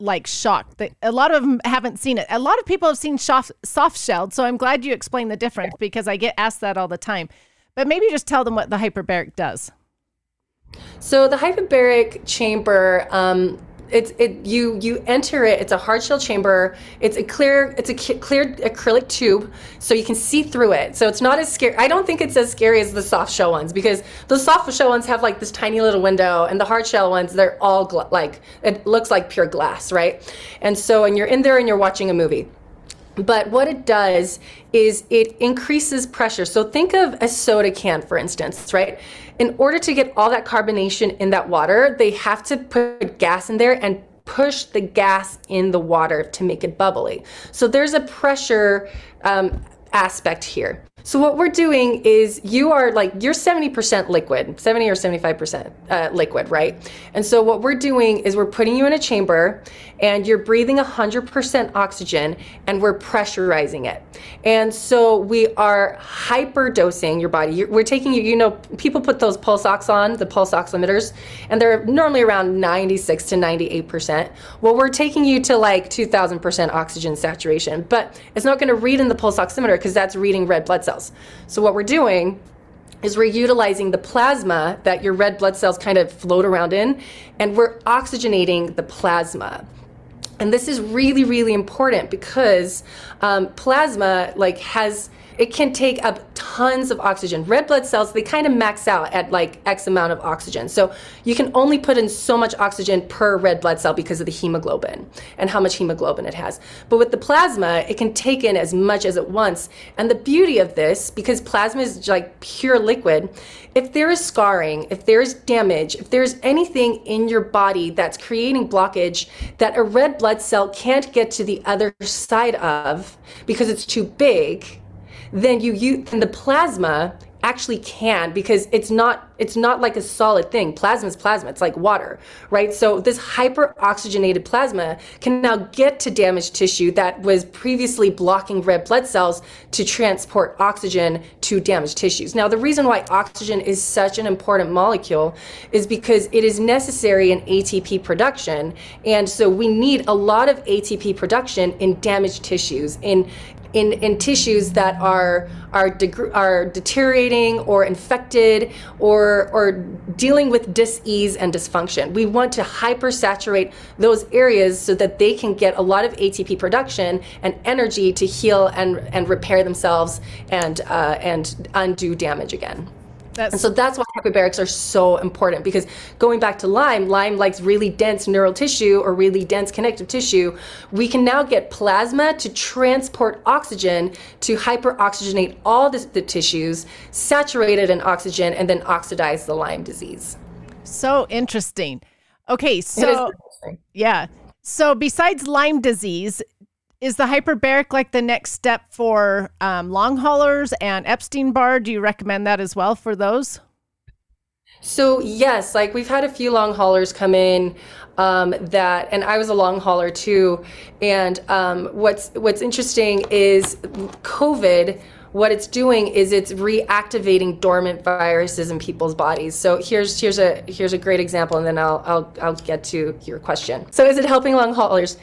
like shocked. A lot of them haven't seen it. A lot of people have seen soft-shelled, so I'm glad you explained the difference because I get asked that all the time. But maybe just tell them what the hyperbaric does. So the hyperbaric chamber, you enter it. It's a hard shell chamber. It's a clear acrylic tube, so you can see through it. So it's not as scary. I don't think it's as scary as the soft shell ones, because the soft shell ones have like this tiny little window, and the hard shell ones, they're all it looks like pure glass, right? And so, and you're in there and you're watching a movie. But what it does is it increases pressure. So think of a soda can, for instance, right? In order to get all that carbonation in that water, they have to put gas in there and push the gas in the water to make it bubbly. So there's a pressure aspect here. So what we're doing is you're 70% liquid, 70 or 75% liquid, right? And so what we're doing is we're putting you in a chamber and you're breathing 100% oxygen and we're pressurizing it. And so we are hyperdosing your body. We're taking people put those pulse ox on, the pulse oximeters, and they're normally around 96 to 98%. Well, we're taking you to like 2,000% oxygen saturation, but it's not gonna read in the pulse oximeter because that's reading red blood cells. So what we're doing is we're utilizing the plasma that your red blood cells kind of float around in, and we're oxygenating the plasma. And this is really, really important because plasma like has It can take up tons of oxygen. Red blood cells, they kind of max out at like X amount of oxygen. So you can only put in so much oxygen per red blood cell because of the hemoglobin and how much hemoglobin it has. But with the plasma, it can take in as much as it wants. And the beauty of this, because plasma is like pure liquid, if there is scarring, if there is damage, if there's anything in your body that's creating blockage that a red blood cell can't get to the other side of because it's too big, then the plasma actually can, because it's not like a solid thing. Plasma is plasma, it's like water, right? So this hyper-oxygenated plasma can now get to damaged tissue that was previously blocking red blood cells to transport oxygen to damaged tissues. Now, the reason why oxygen is such an important molecule is because it is necessary in ATP production. And so we need a lot of ATP production in damaged tissues, in tissues that are deteriorating or infected or dealing with dis-ease and dysfunction. We want to hypersaturate those areas so that they can get a lot of ATP production and energy to heal and repair themselves and undo damage again. And so that's why hyperbarics are so important, because going back to Lyme likes really dense neural tissue or really dense connective tissue. We can now get plasma to transport oxygen to hyperoxygenate all the tissues, saturate it in oxygen, and then oxidize the Lyme disease. So interesting. Okay, so yeah. So besides Lyme disease, is the hyperbaric like the next step for long haulers and Epstein-Barr? Do you recommend that as well for those? So yes, like we've had a few long haulers come in and I was a long hauler too. And what's interesting is COVID, what it's doing is it's reactivating dormant viruses in people's bodies. So here's a great example, and then I'll get to your question. So is it helping long haulers?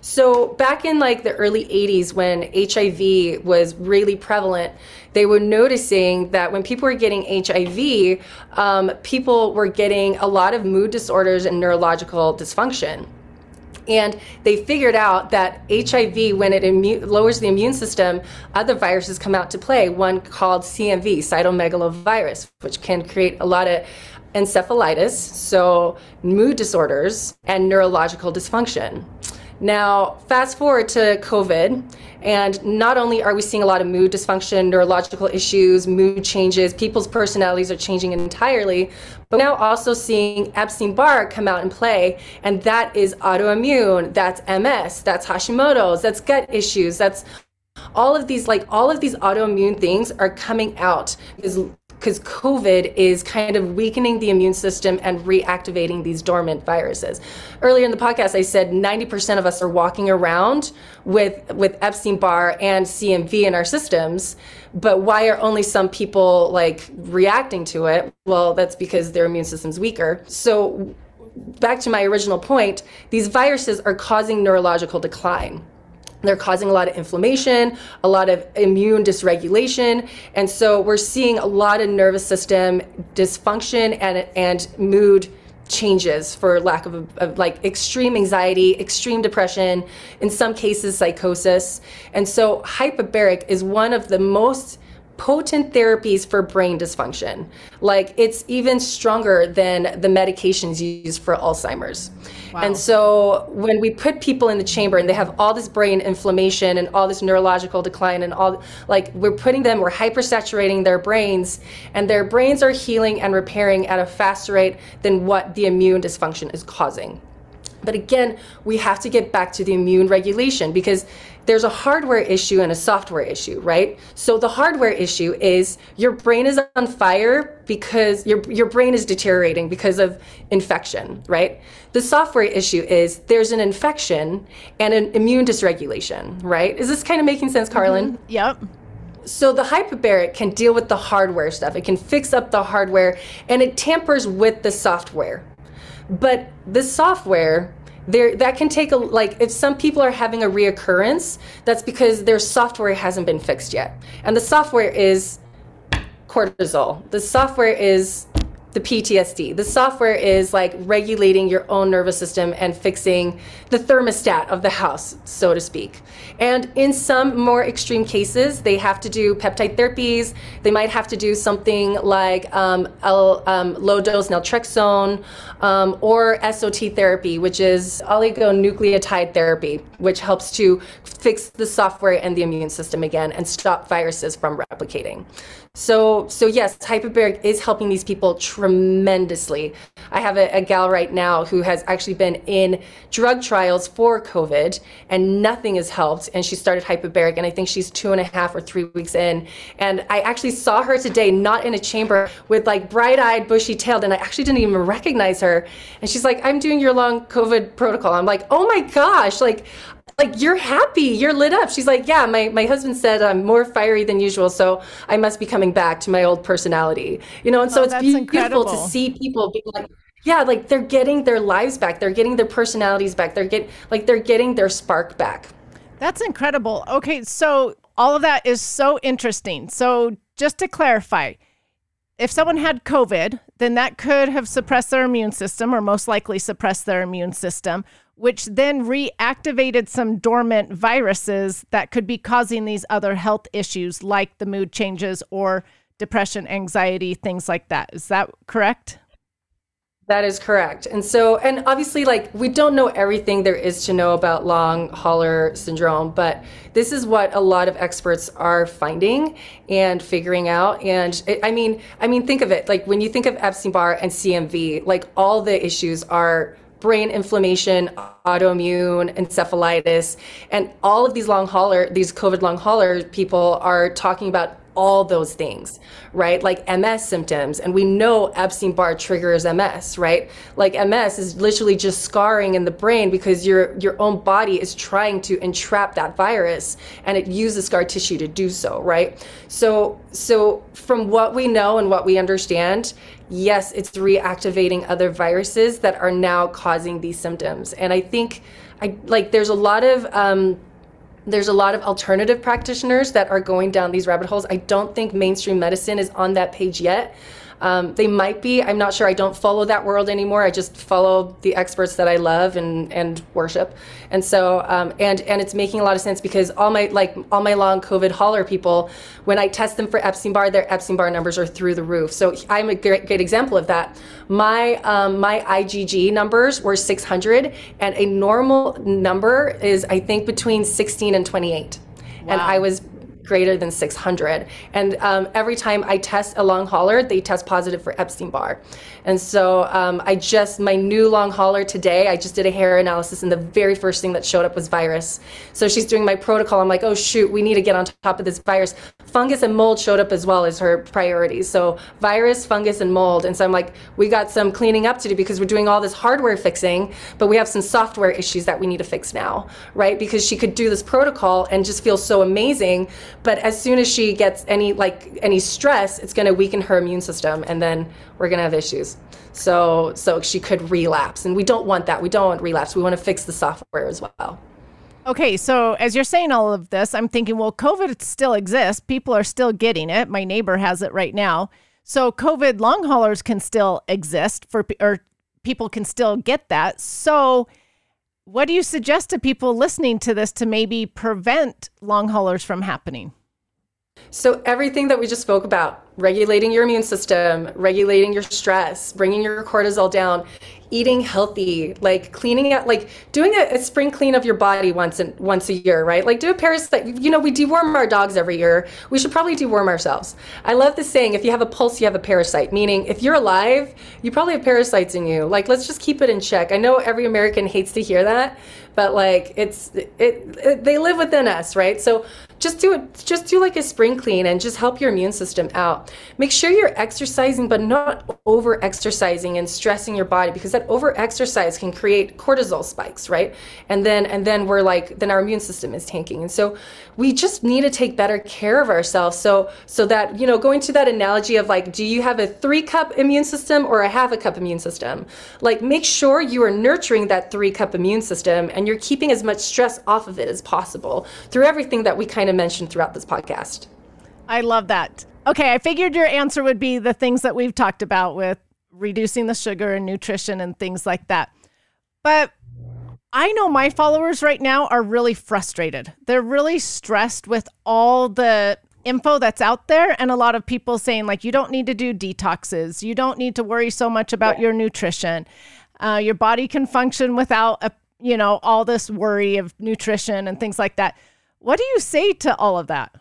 So back in like the early 80s, when HIV was really prevalent, they were noticing that when people were getting HIV, people were getting a lot of mood disorders and neurological dysfunction. And they figured out that HIV, when it lowers the immune system, other viruses come out to play. One called CMV, cytomegalovirus, which can create a lot of encephalitis, so mood disorders and neurological dysfunction. Now, fast forward to COVID, and not only are we seeing a lot of mood dysfunction, neurological issues, mood changes, people's personalities are changing entirely, but now also seeing Epstein-Barr come out and play, and that is autoimmune, that's MS, that's Hashimoto's, that's gut issues, that's all of these autoimmune things are coming out. Because COVID is kind of weakening the immune system and reactivating these dormant viruses. Earlier in the podcast, I said 90% of us are walking around with Epstein-Barr and CMV in our systems, but why are only some people like reacting to it? Well, that's because their immune system's weaker. So back to my original point, these viruses are causing neurological decline. They're causing a lot of inflammation, a lot of immune dysregulation. And so we're seeing a lot of nervous system dysfunction and mood changes, for lack of like extreme anxiety, extreme depression, in some cases psychosis. And so hyperbaric is one of the most potent therapies for brain dysfunction. Like it's even stronger than the medications used for Alzheimer's. Wow. And so when we put people in the chamber and they have all this brain inflammation and all this neurological decline and all, like we're hypersaturating their brains, and their brains are healing and repairing at a faster rate than what the immune dysfunction is causing. But again, we have to get back to the immune regulation, because there's a hardware issue and a software issue, right? So the hardware issue is your brain is on fire because your brain is deteriorating because of infection, right? The software issue is there's an infection and an immune dysregulation, right? Is this kind of making sense, Carlin? Mm-hmm. Yep. So the hyperbaric can deal with the hardware stuff. It can fix up the hardware, and it tampers with the software. But the software there, that can take like if some people are having a reoccurrence, that's because their software hasn't been fixed yet. And the software is cortisol. The software is the PTSD. The software is like regulating your own nervous system and fixing the thermostat of the house, so to speak. And in some more extreme cases, they have to do peptide therapies. They might have to do something like low-dose naltrexone or SOT therapy, which is oligonucleotide therapy, which helps to fix the software and the immune system again and stop viruses from replicating. So yes, hyperbaric is helping these people tremendously. I have a gal right now who has actually been in drug trials for COVID and nothing has helped. And she started hyperbaric and I think she's 2.5 or 3 weeks in. And I actually saw her today, not in a chamber, with like bright-eyed, bushy-tailed, and I actually didn't even recognize her. And she's like, I'm doing your long COVID protocol. I'm like, oh my gosh, like you're happy, you're lit up. She's like, yeah, my husband said I'm more fiery than usual, so I must be coming back to my old personality, you know. And so it's beautiful to see people being like, yeah, like they're getting their lives back, they're getting their personalities back, they're getting their spark back. That's incredible. Okay, so all of that is so interesting. So just to clarify, if someone had COVID, then that could have suppressed their immune system, or most likely suppressed their immune system, which then reactivated some dormant viruses that could be causing these other health issues like the mood changes or depression, anxiety, things like that. Is that correct? That is correct. And so, and obviously, like, we don't know everything there is to know about long hauler syndrome, but this is what a lot of experts are finding and figuring out. And I mean, think of it, like when you think of Epstein-Barr and CMV, like all the issues are brain inflammation, autoimmune, encephalitis, and all of these these COVID long hauler people are talking about all those things, right? Like MS symptoms, and we know Epstein-Barr triggers MS, right? Like MS is literally just scarring in the brain because your own body is trying to entrap that virus and it uses scar tissue to do so, right? So from what we know and what we understand, yes, it's reactivating other viruses that are now causing these symptoms. And I think there's a lot of alternative practitioners that are going down these rabbit holes. I don't think mainstream medicine is on that page yet. They might be, I'm not sure. I don't follow that world anymore. I just follow the experts that I love and worship. And so, and it's making a lot of sense because all my long COVID hauler people, when I test them for Epstein-Barr, their Epstein-Barr numbers are through the roof. So I'm a great example of that. My IgG numbers were 600 and a normal number is, I think, between 16 and 28. Wow. And I was greater than 600. And every time I test a long hauler, they test positive for Epstein-Barr. And so my new long hauler today, I just did a hair analysis and the very first thing that showed up was virus. So she's doing my protocol. I'm like, oh shoot, we need to get on top of this virus. Fungus and mold showed up as well as her priorities. So virus, fungus, and mold. And so I'm like, we got some cleaning up to do because we're doing all this hardware fixing, but we have some software issues that we need to fix now, right? Because she could do this protocol and just feel so amazing, but as soon as she gets any stress, it's going to weaken her immune system, and then we're going to have issues. So she could relapse, and we don't want that. We don't want relapse. We want to fix the software as well. Okay, so as you're saying all of this, I'm thinking, well, COVID still exists. People are still getting it. My neighbor has it right now. So COVID long haulers can still exist, or people can still get that. So what do you suggest to people listening to this to maybe prevent long haulers from happening? So everything that we just spoke about, regulating your immune system, regulating your stress, bringing your cortisol down, eating healthy, like cleaning out, like doing a spring clean of your body once a year, right? Like do a parasite, you know, we deworm our dogs every year. We should probably deworm ourselves. I love this saying, if you have a pulse, you have a parasite, meaning if you're alive, you probably have parasites in you. Like, let's just keep it in check. I know every American hates to hear that, but like they live within us, right? So just do it. Just do like a spring clean and just help your immune system out. Make sure you're exercising, but not over exercising and stressing your body, because that over exercise can create cortisol spikes, right? And then then our immune system is tanking. And so we just need to take better care of ourselves. So that, you know, going to that analogy of like, do you have a 3-cup immune system or a 1/2-cup immune system? Like, make sure you are nurturing that 3-cup immune system and you're keeping as much stress off of it as possible through everything that we kind of mentioned throughout this podcast. I love that. Okay, I figured your answer would be the things that we've talked about with reducing the sugar and nutrition and things like that. But I know my followers right now are really frustrated. They're really stressed with all the info that's out there. And a lot of people saying, like, you don't need to do detoxes. You don't need to worry so much about your nutrition. Your body can function without, all this worry of nutrition and things like that. What do you say to all of that?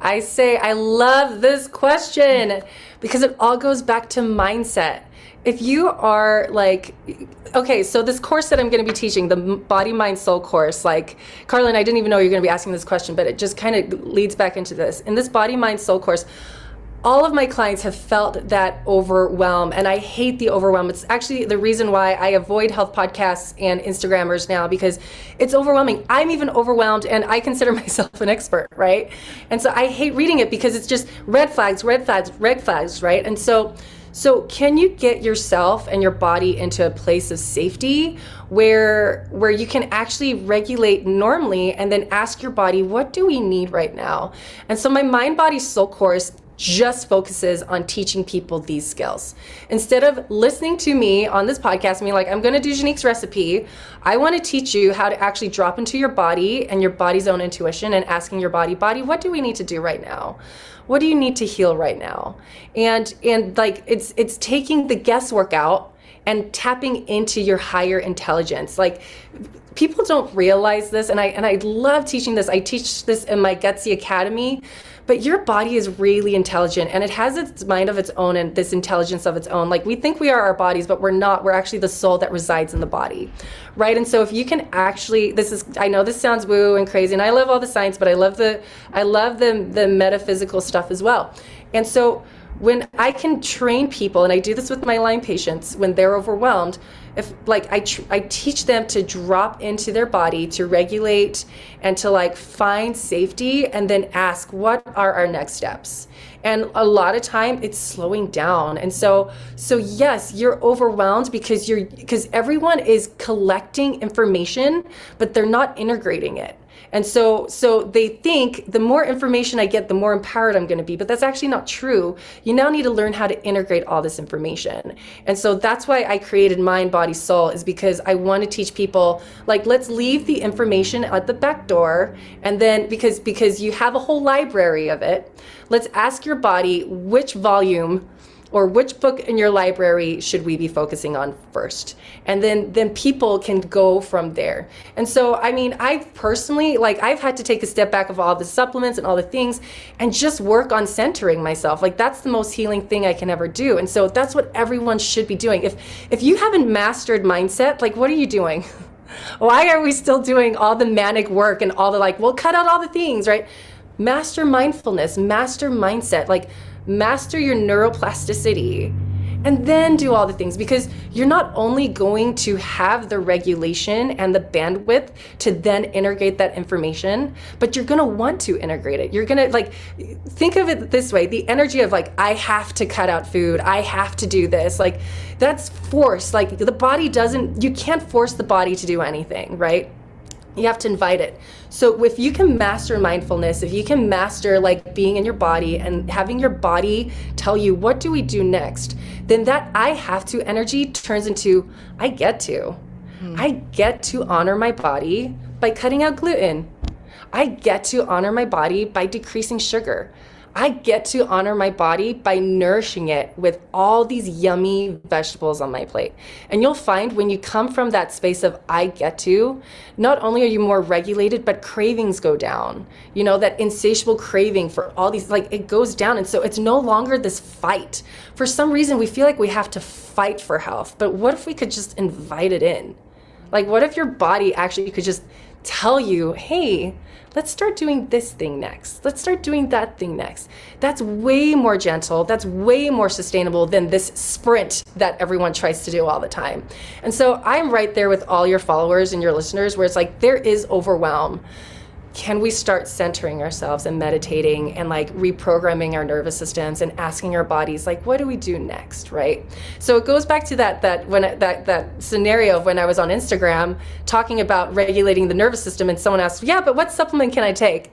I say, I love this question because it all goes back to mindset. If you are like, okay, so this course that I'm going to be teaching, the Body, Mind, Soul course, like, Carlin, I didn't even know you're going to be asking this question, but it just kind of leads back into this. In this Body, Mind, Soul course, all of my clients have felt that overwhelm, and I hate the overwhelm. It's actually the reason why I avoid health podcasts and Instagrammers now, because it's overwhelming. I'm even overwhelmed, and I consider myself an expert, right? And so I hate reading it because it's just red flags, right? And so can you get yourself and your body into a place of safety where you can actually regulate normally and then ask your body, what do we need right now? And so my Mind, Body, Soul course just focuses on teaching people these skills. Instead of listening to me on this podcast, being like, I'm gonna do Juanique's recipe, I wanna teach you how to actually drop into your body and your body's own intuition and asking your body, what do we need to do right now? What do you need to heal right now? And like, it's taking the guesswork out and tapping into your higher intelligence. Like, people don't realize this, and I love teaching this. I teach this in my Gutsy Academy. But your body is really intelligent, and it has its mind of its own and this intelligence of its own. Like, we think we are our bodies, but we're not. We're actually the soul that resides in the body, right? And so if you can actually, I know this sounds woo and crazy, and I love all the science, but I love the metaphysical stuff as well. And so when I can train people, and I do this with my Lyme patients, when they're overwhelmed, if like I teach them to drop into their body, to regulate and to like find safety, and then ask, what are our next steps? And a lot of time it's slowing down. And so yes, you're overwhelmed because everyone is collecting information, but they're not integrating it. And so they think the more information I get, the more empowered I'm going to be, but that's actually not true. You now need to learn how to integrate all this information. And so that's why I created Mind, Body, Soul, is because I want to teach people, like, let's leave the information at the back door, and then because you have a whole library of it, let's ask your body which volume or which book in your library should we be focusing on first? And then people can go from there. And so, I mean, I've personally, like, I've had to take a step back of all the supplements and all the things and just work on centering myself. Like, that's the most healing thing I can ever do. And so that's what everyone should be doing. If you haven't mastered mindset, like, what are you doing? Why are we still doing all the manic work and all the, like, we'll cut out all the things, right? Master mindfulness, master mindset, like, master your neuroplasticity, and then do all the things, because you're not only going to have the regulation and the bandwidth to then integrate that information, but you're going to want to integrate it. You're going to, like, think of it this way, the energy of, like, I have to cut out food, I have to do this, like, that's force. Like, the body doesn't, you can't force the body to do anything, right? You have to invite it. So if you can master mindfulness, if you can master, like, being in your body and having your body tell you, what do we do next? Then that I have to energy turns into, I get to. I get to honor my body by cutting out gluten. I get to honor my body by decreasing sugar. I get to honor my body by nourishing it with all these yummy vegetables on my plate. And you'll find when you come from that space of I get to, not only are you more regulated, but cravings go down. You know, that insatiable craving for all these, like, it goes down. And so it's no longer this fight. For some reason, we feel like we have to fight for health, but what if we could just invite it in? Like, what if your body actually could just tell you, hey, let's start doing this thing next. Let's start doing that thing next. That's way more gentle. That's way more sustainable than this sprint that everyone tries to do all the time. And so I'm right there with all your followers and your listeners where it's like, there is overwhelm. Can we start centering ourselves and meditating and, like, reprogramming our nervous systems and asking our bodies, like, what do we do next, right? So it goes back to that scenario of when I was on Instagram talking about regulating the nervous system, and someone asked, yeah, but what supplement can I take?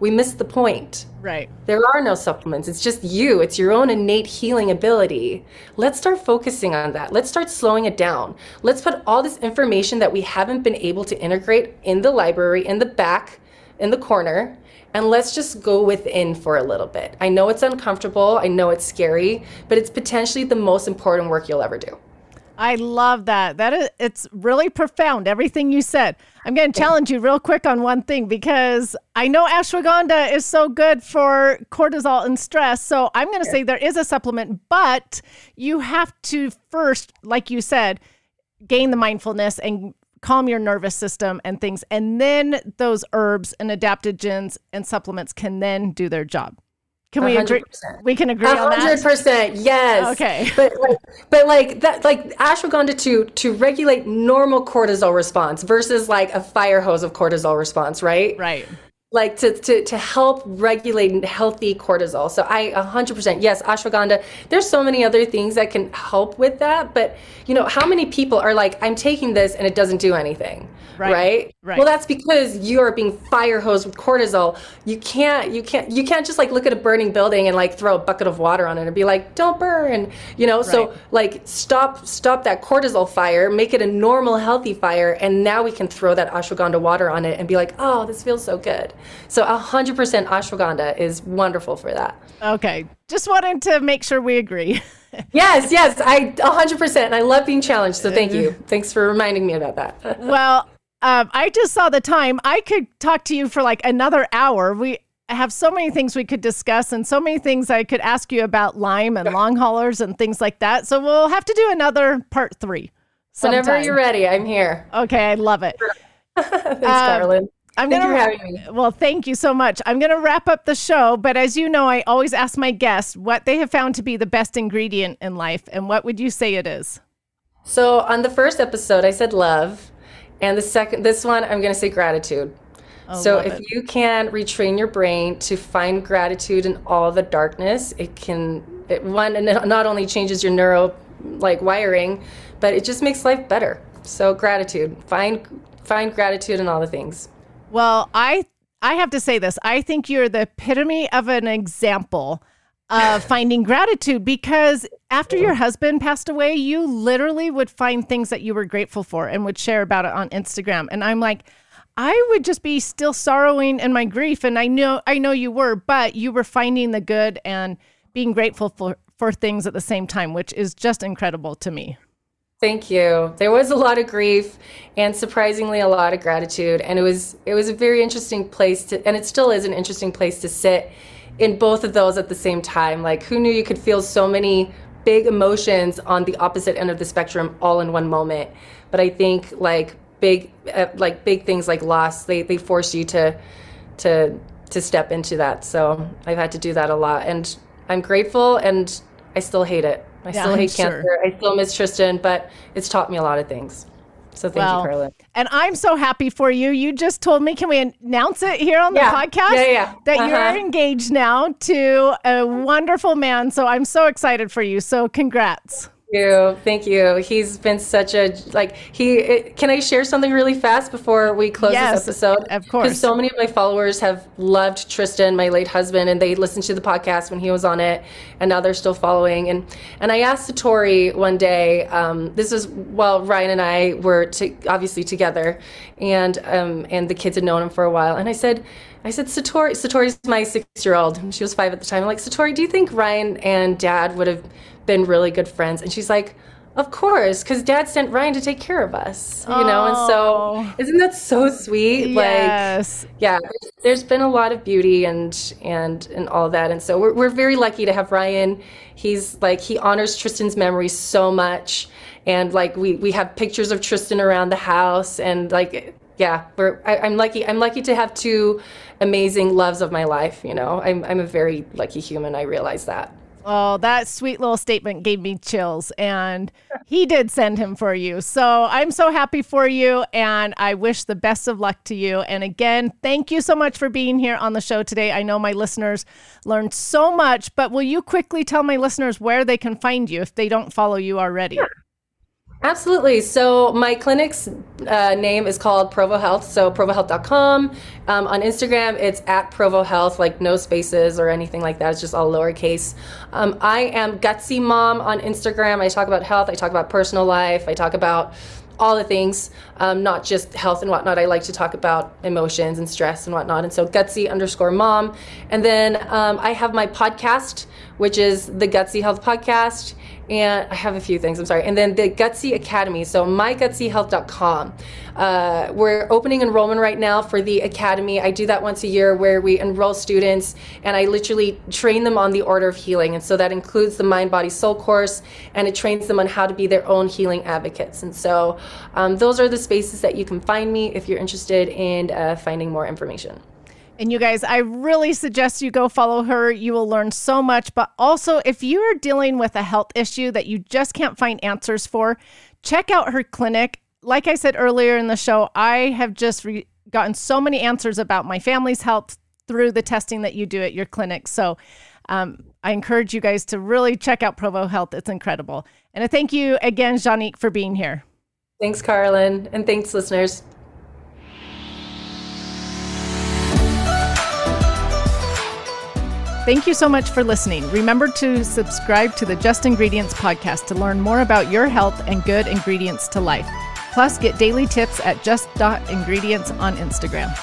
we miss the point. Right. There are no supplements. It's just you. It's your own innate healing ability. Let's start focusing on that. Let's start slowing it down. Let's put all this information that we haven't been able to integrate in the library, in the back, in the corner, and let's just go within for a little bit. I know it's uncomfortable. I know it's scary, but it's potentially the most important work you'll ever do. I love that. That is, it's really profound, everything you said. I'm going to challenge you real quick on one thing, because I know ashwagandha is so good for cortisol and stress. So I'm going to say there is a supplement, but you have to first, like you said, gain the mindfulness and calm your nervous system and things. And then those herbs and adaptogens and supplements can then do their job. Can 100%. We agree? We can agree 100%, on that. 100%, yes. Okay. But like that, like ashwagandha to regulate normal cortisol response versus like a fire hose of cortisol response, right? Right. Like to help regulate healthy cortisol. So I 100%, yes, ashwagandha. There's so many other things that can help with that, but you know, how many people are like, I'm taking this and it doesn't do anything, right? Well, that's because you are being fire hosed with cortisol. You can't just like look at a burning building and like throw a bucket of water on it and be like, don't burn, you know? Right. So like stop that cortisol fire, make it a normal, healthy fire. And now we can throw that ashwagandha water on it and be like, oh, this feels so good. So 100% ashwagandha is wonderful for that. Okay. Just wanted to make sure we agree. Yes. I 100%. And I love being challenged. So thank you. Thanks for reminding me about that. Well, I just saw the time. I could talk to you for like another hour. We have so many things we could discuss and so many things I could ask you about Lyme and long haulers and things like that. So we'll have to do another part 3. Sometime. Whenever you're ready, I'm here. Okay. I love it. Thanks, Carolyn. Thank you for having me. Well, thank you so much. I'm going to wrap up the show, but as you know, I always ask my guests what they have found to be the best ingredient in life, and what would you say it is? So on the first episode, I said love, and the second, this one, I'm going to say gratitude. So if you can retrain your brain to find gratitude in all the darkness, it not only changes your neuro like wiring, but it just makes life better. So gratitude, find gratitude in all the things. Well, I have to say this. I think you're the epitome of an example of finding gratitude, because after your husband passed away, you literally would find things that you were grateful for and would share about it on Instagram. And I'm like, I would just be still sorrowing in my grief. And I know you were, but you were finding the good and being grateful for things at the same time, which is just incredible to me. Thank you. There was a lot of grief and surprisingly a lot of gratitude. And it was a very interesting place to, and it still is an interesting place to sit in both of those at the same time. Like, who knew you could feel so many big emotions on the opposite end of the spectrum all in one moment? But I think like big things like loss, they force you to step into that. So I've had to do that a lot, and I'm grateful, and I still hate it. I still hate cancer. I still miss Tristan, but it's taught me a lot of things. So thank you, Carolyn. And I'm so happy for you. You just told me, can we announce it here on the podcast? Yeah. That you're engaged now to a wonderful man. So I'm so excited for you. So congrats. Thank you. He's been such a, like, can I share something really fast before we close this episode? Of course. Because so many of my followers have loved Tristan, my late husband, and they listened to the podcast when he was on it, and now they're still following. And I asked Tori one day, this was while Ryan and I were obviously together, and the kids had known him for a while. And I said, Satori's my 6-year-old. She was 5 at the time. I'm like, Satori, do you think Ryan and Dad would have been really good friends? And she's like, of course, because Dad sent Ryan to take care of us, you know? And so isn't that so sweet? Yes. Like, yeah, there's been a lot of beauty and all that. And so we're very lucky to have Ryan. He's like, he honors Tristan's memory so much. And like, we have pictures of Tristan around the house, and like, yeah, I'm lucky. I'm lucky to have 2 amazing loves of my life. You know, I'm a very lucky human. I realize that. Oh, that sweet little statement gave me chills, and he did send him for you. So I'm so happy for you, and I wish the best of luck to you. And again, thank you so much for being here on the show today. I know my listeners learned so much, but will you quickly tell my listeners where they can find you if they don't follow you already? Sure. Absolutely. So my clinic's name is called Provo Health. So provohealth.com. On Instagram, it's at Provo Health, like no spaces or anything like that. It's just all lowercase. I am Gutsy Mom on Instagram. I talk about health. I talk about personal life. I talk about all the things, not just health and whatnot. I like to talk about emotions and stress and whatnot. And so Gutsy_mom. And then I have my podcast, which is the Gutsy Health Podcast. And I have a few things, I'm sorry. And then the Gutsy Academy, so mygutsyhealth.com. We're opening enrollment right now for the Academy. I do that once a year where we enroll students and I literally train them on the order of healing. And so that includes the Mind, Body, Soul course, and it trains them on how to be their own healing advocates. And so those are the spaces that you can find me if you're interested in finding more information. And you guys, I really suggest you go follow her. You will learn so much. But also, if you are dealing with a health issue that you just can't find answers for, check out her clinic. Like I said earlier in the show, I have just gotten so many answers about my family's health through the testing that you do at your clinic. So I encourage you guys to really check out Provo Health. It's incredible. And I thank you again, Juanique, for being here. Thanks, Carlyn. And thanks, listeners. Thank you so much for listening. Remember to subscribe to the Just Ingredients podcast to learn more about your health and good ingredients to life. Plus, get daily tips at just.ingredients on Instagram.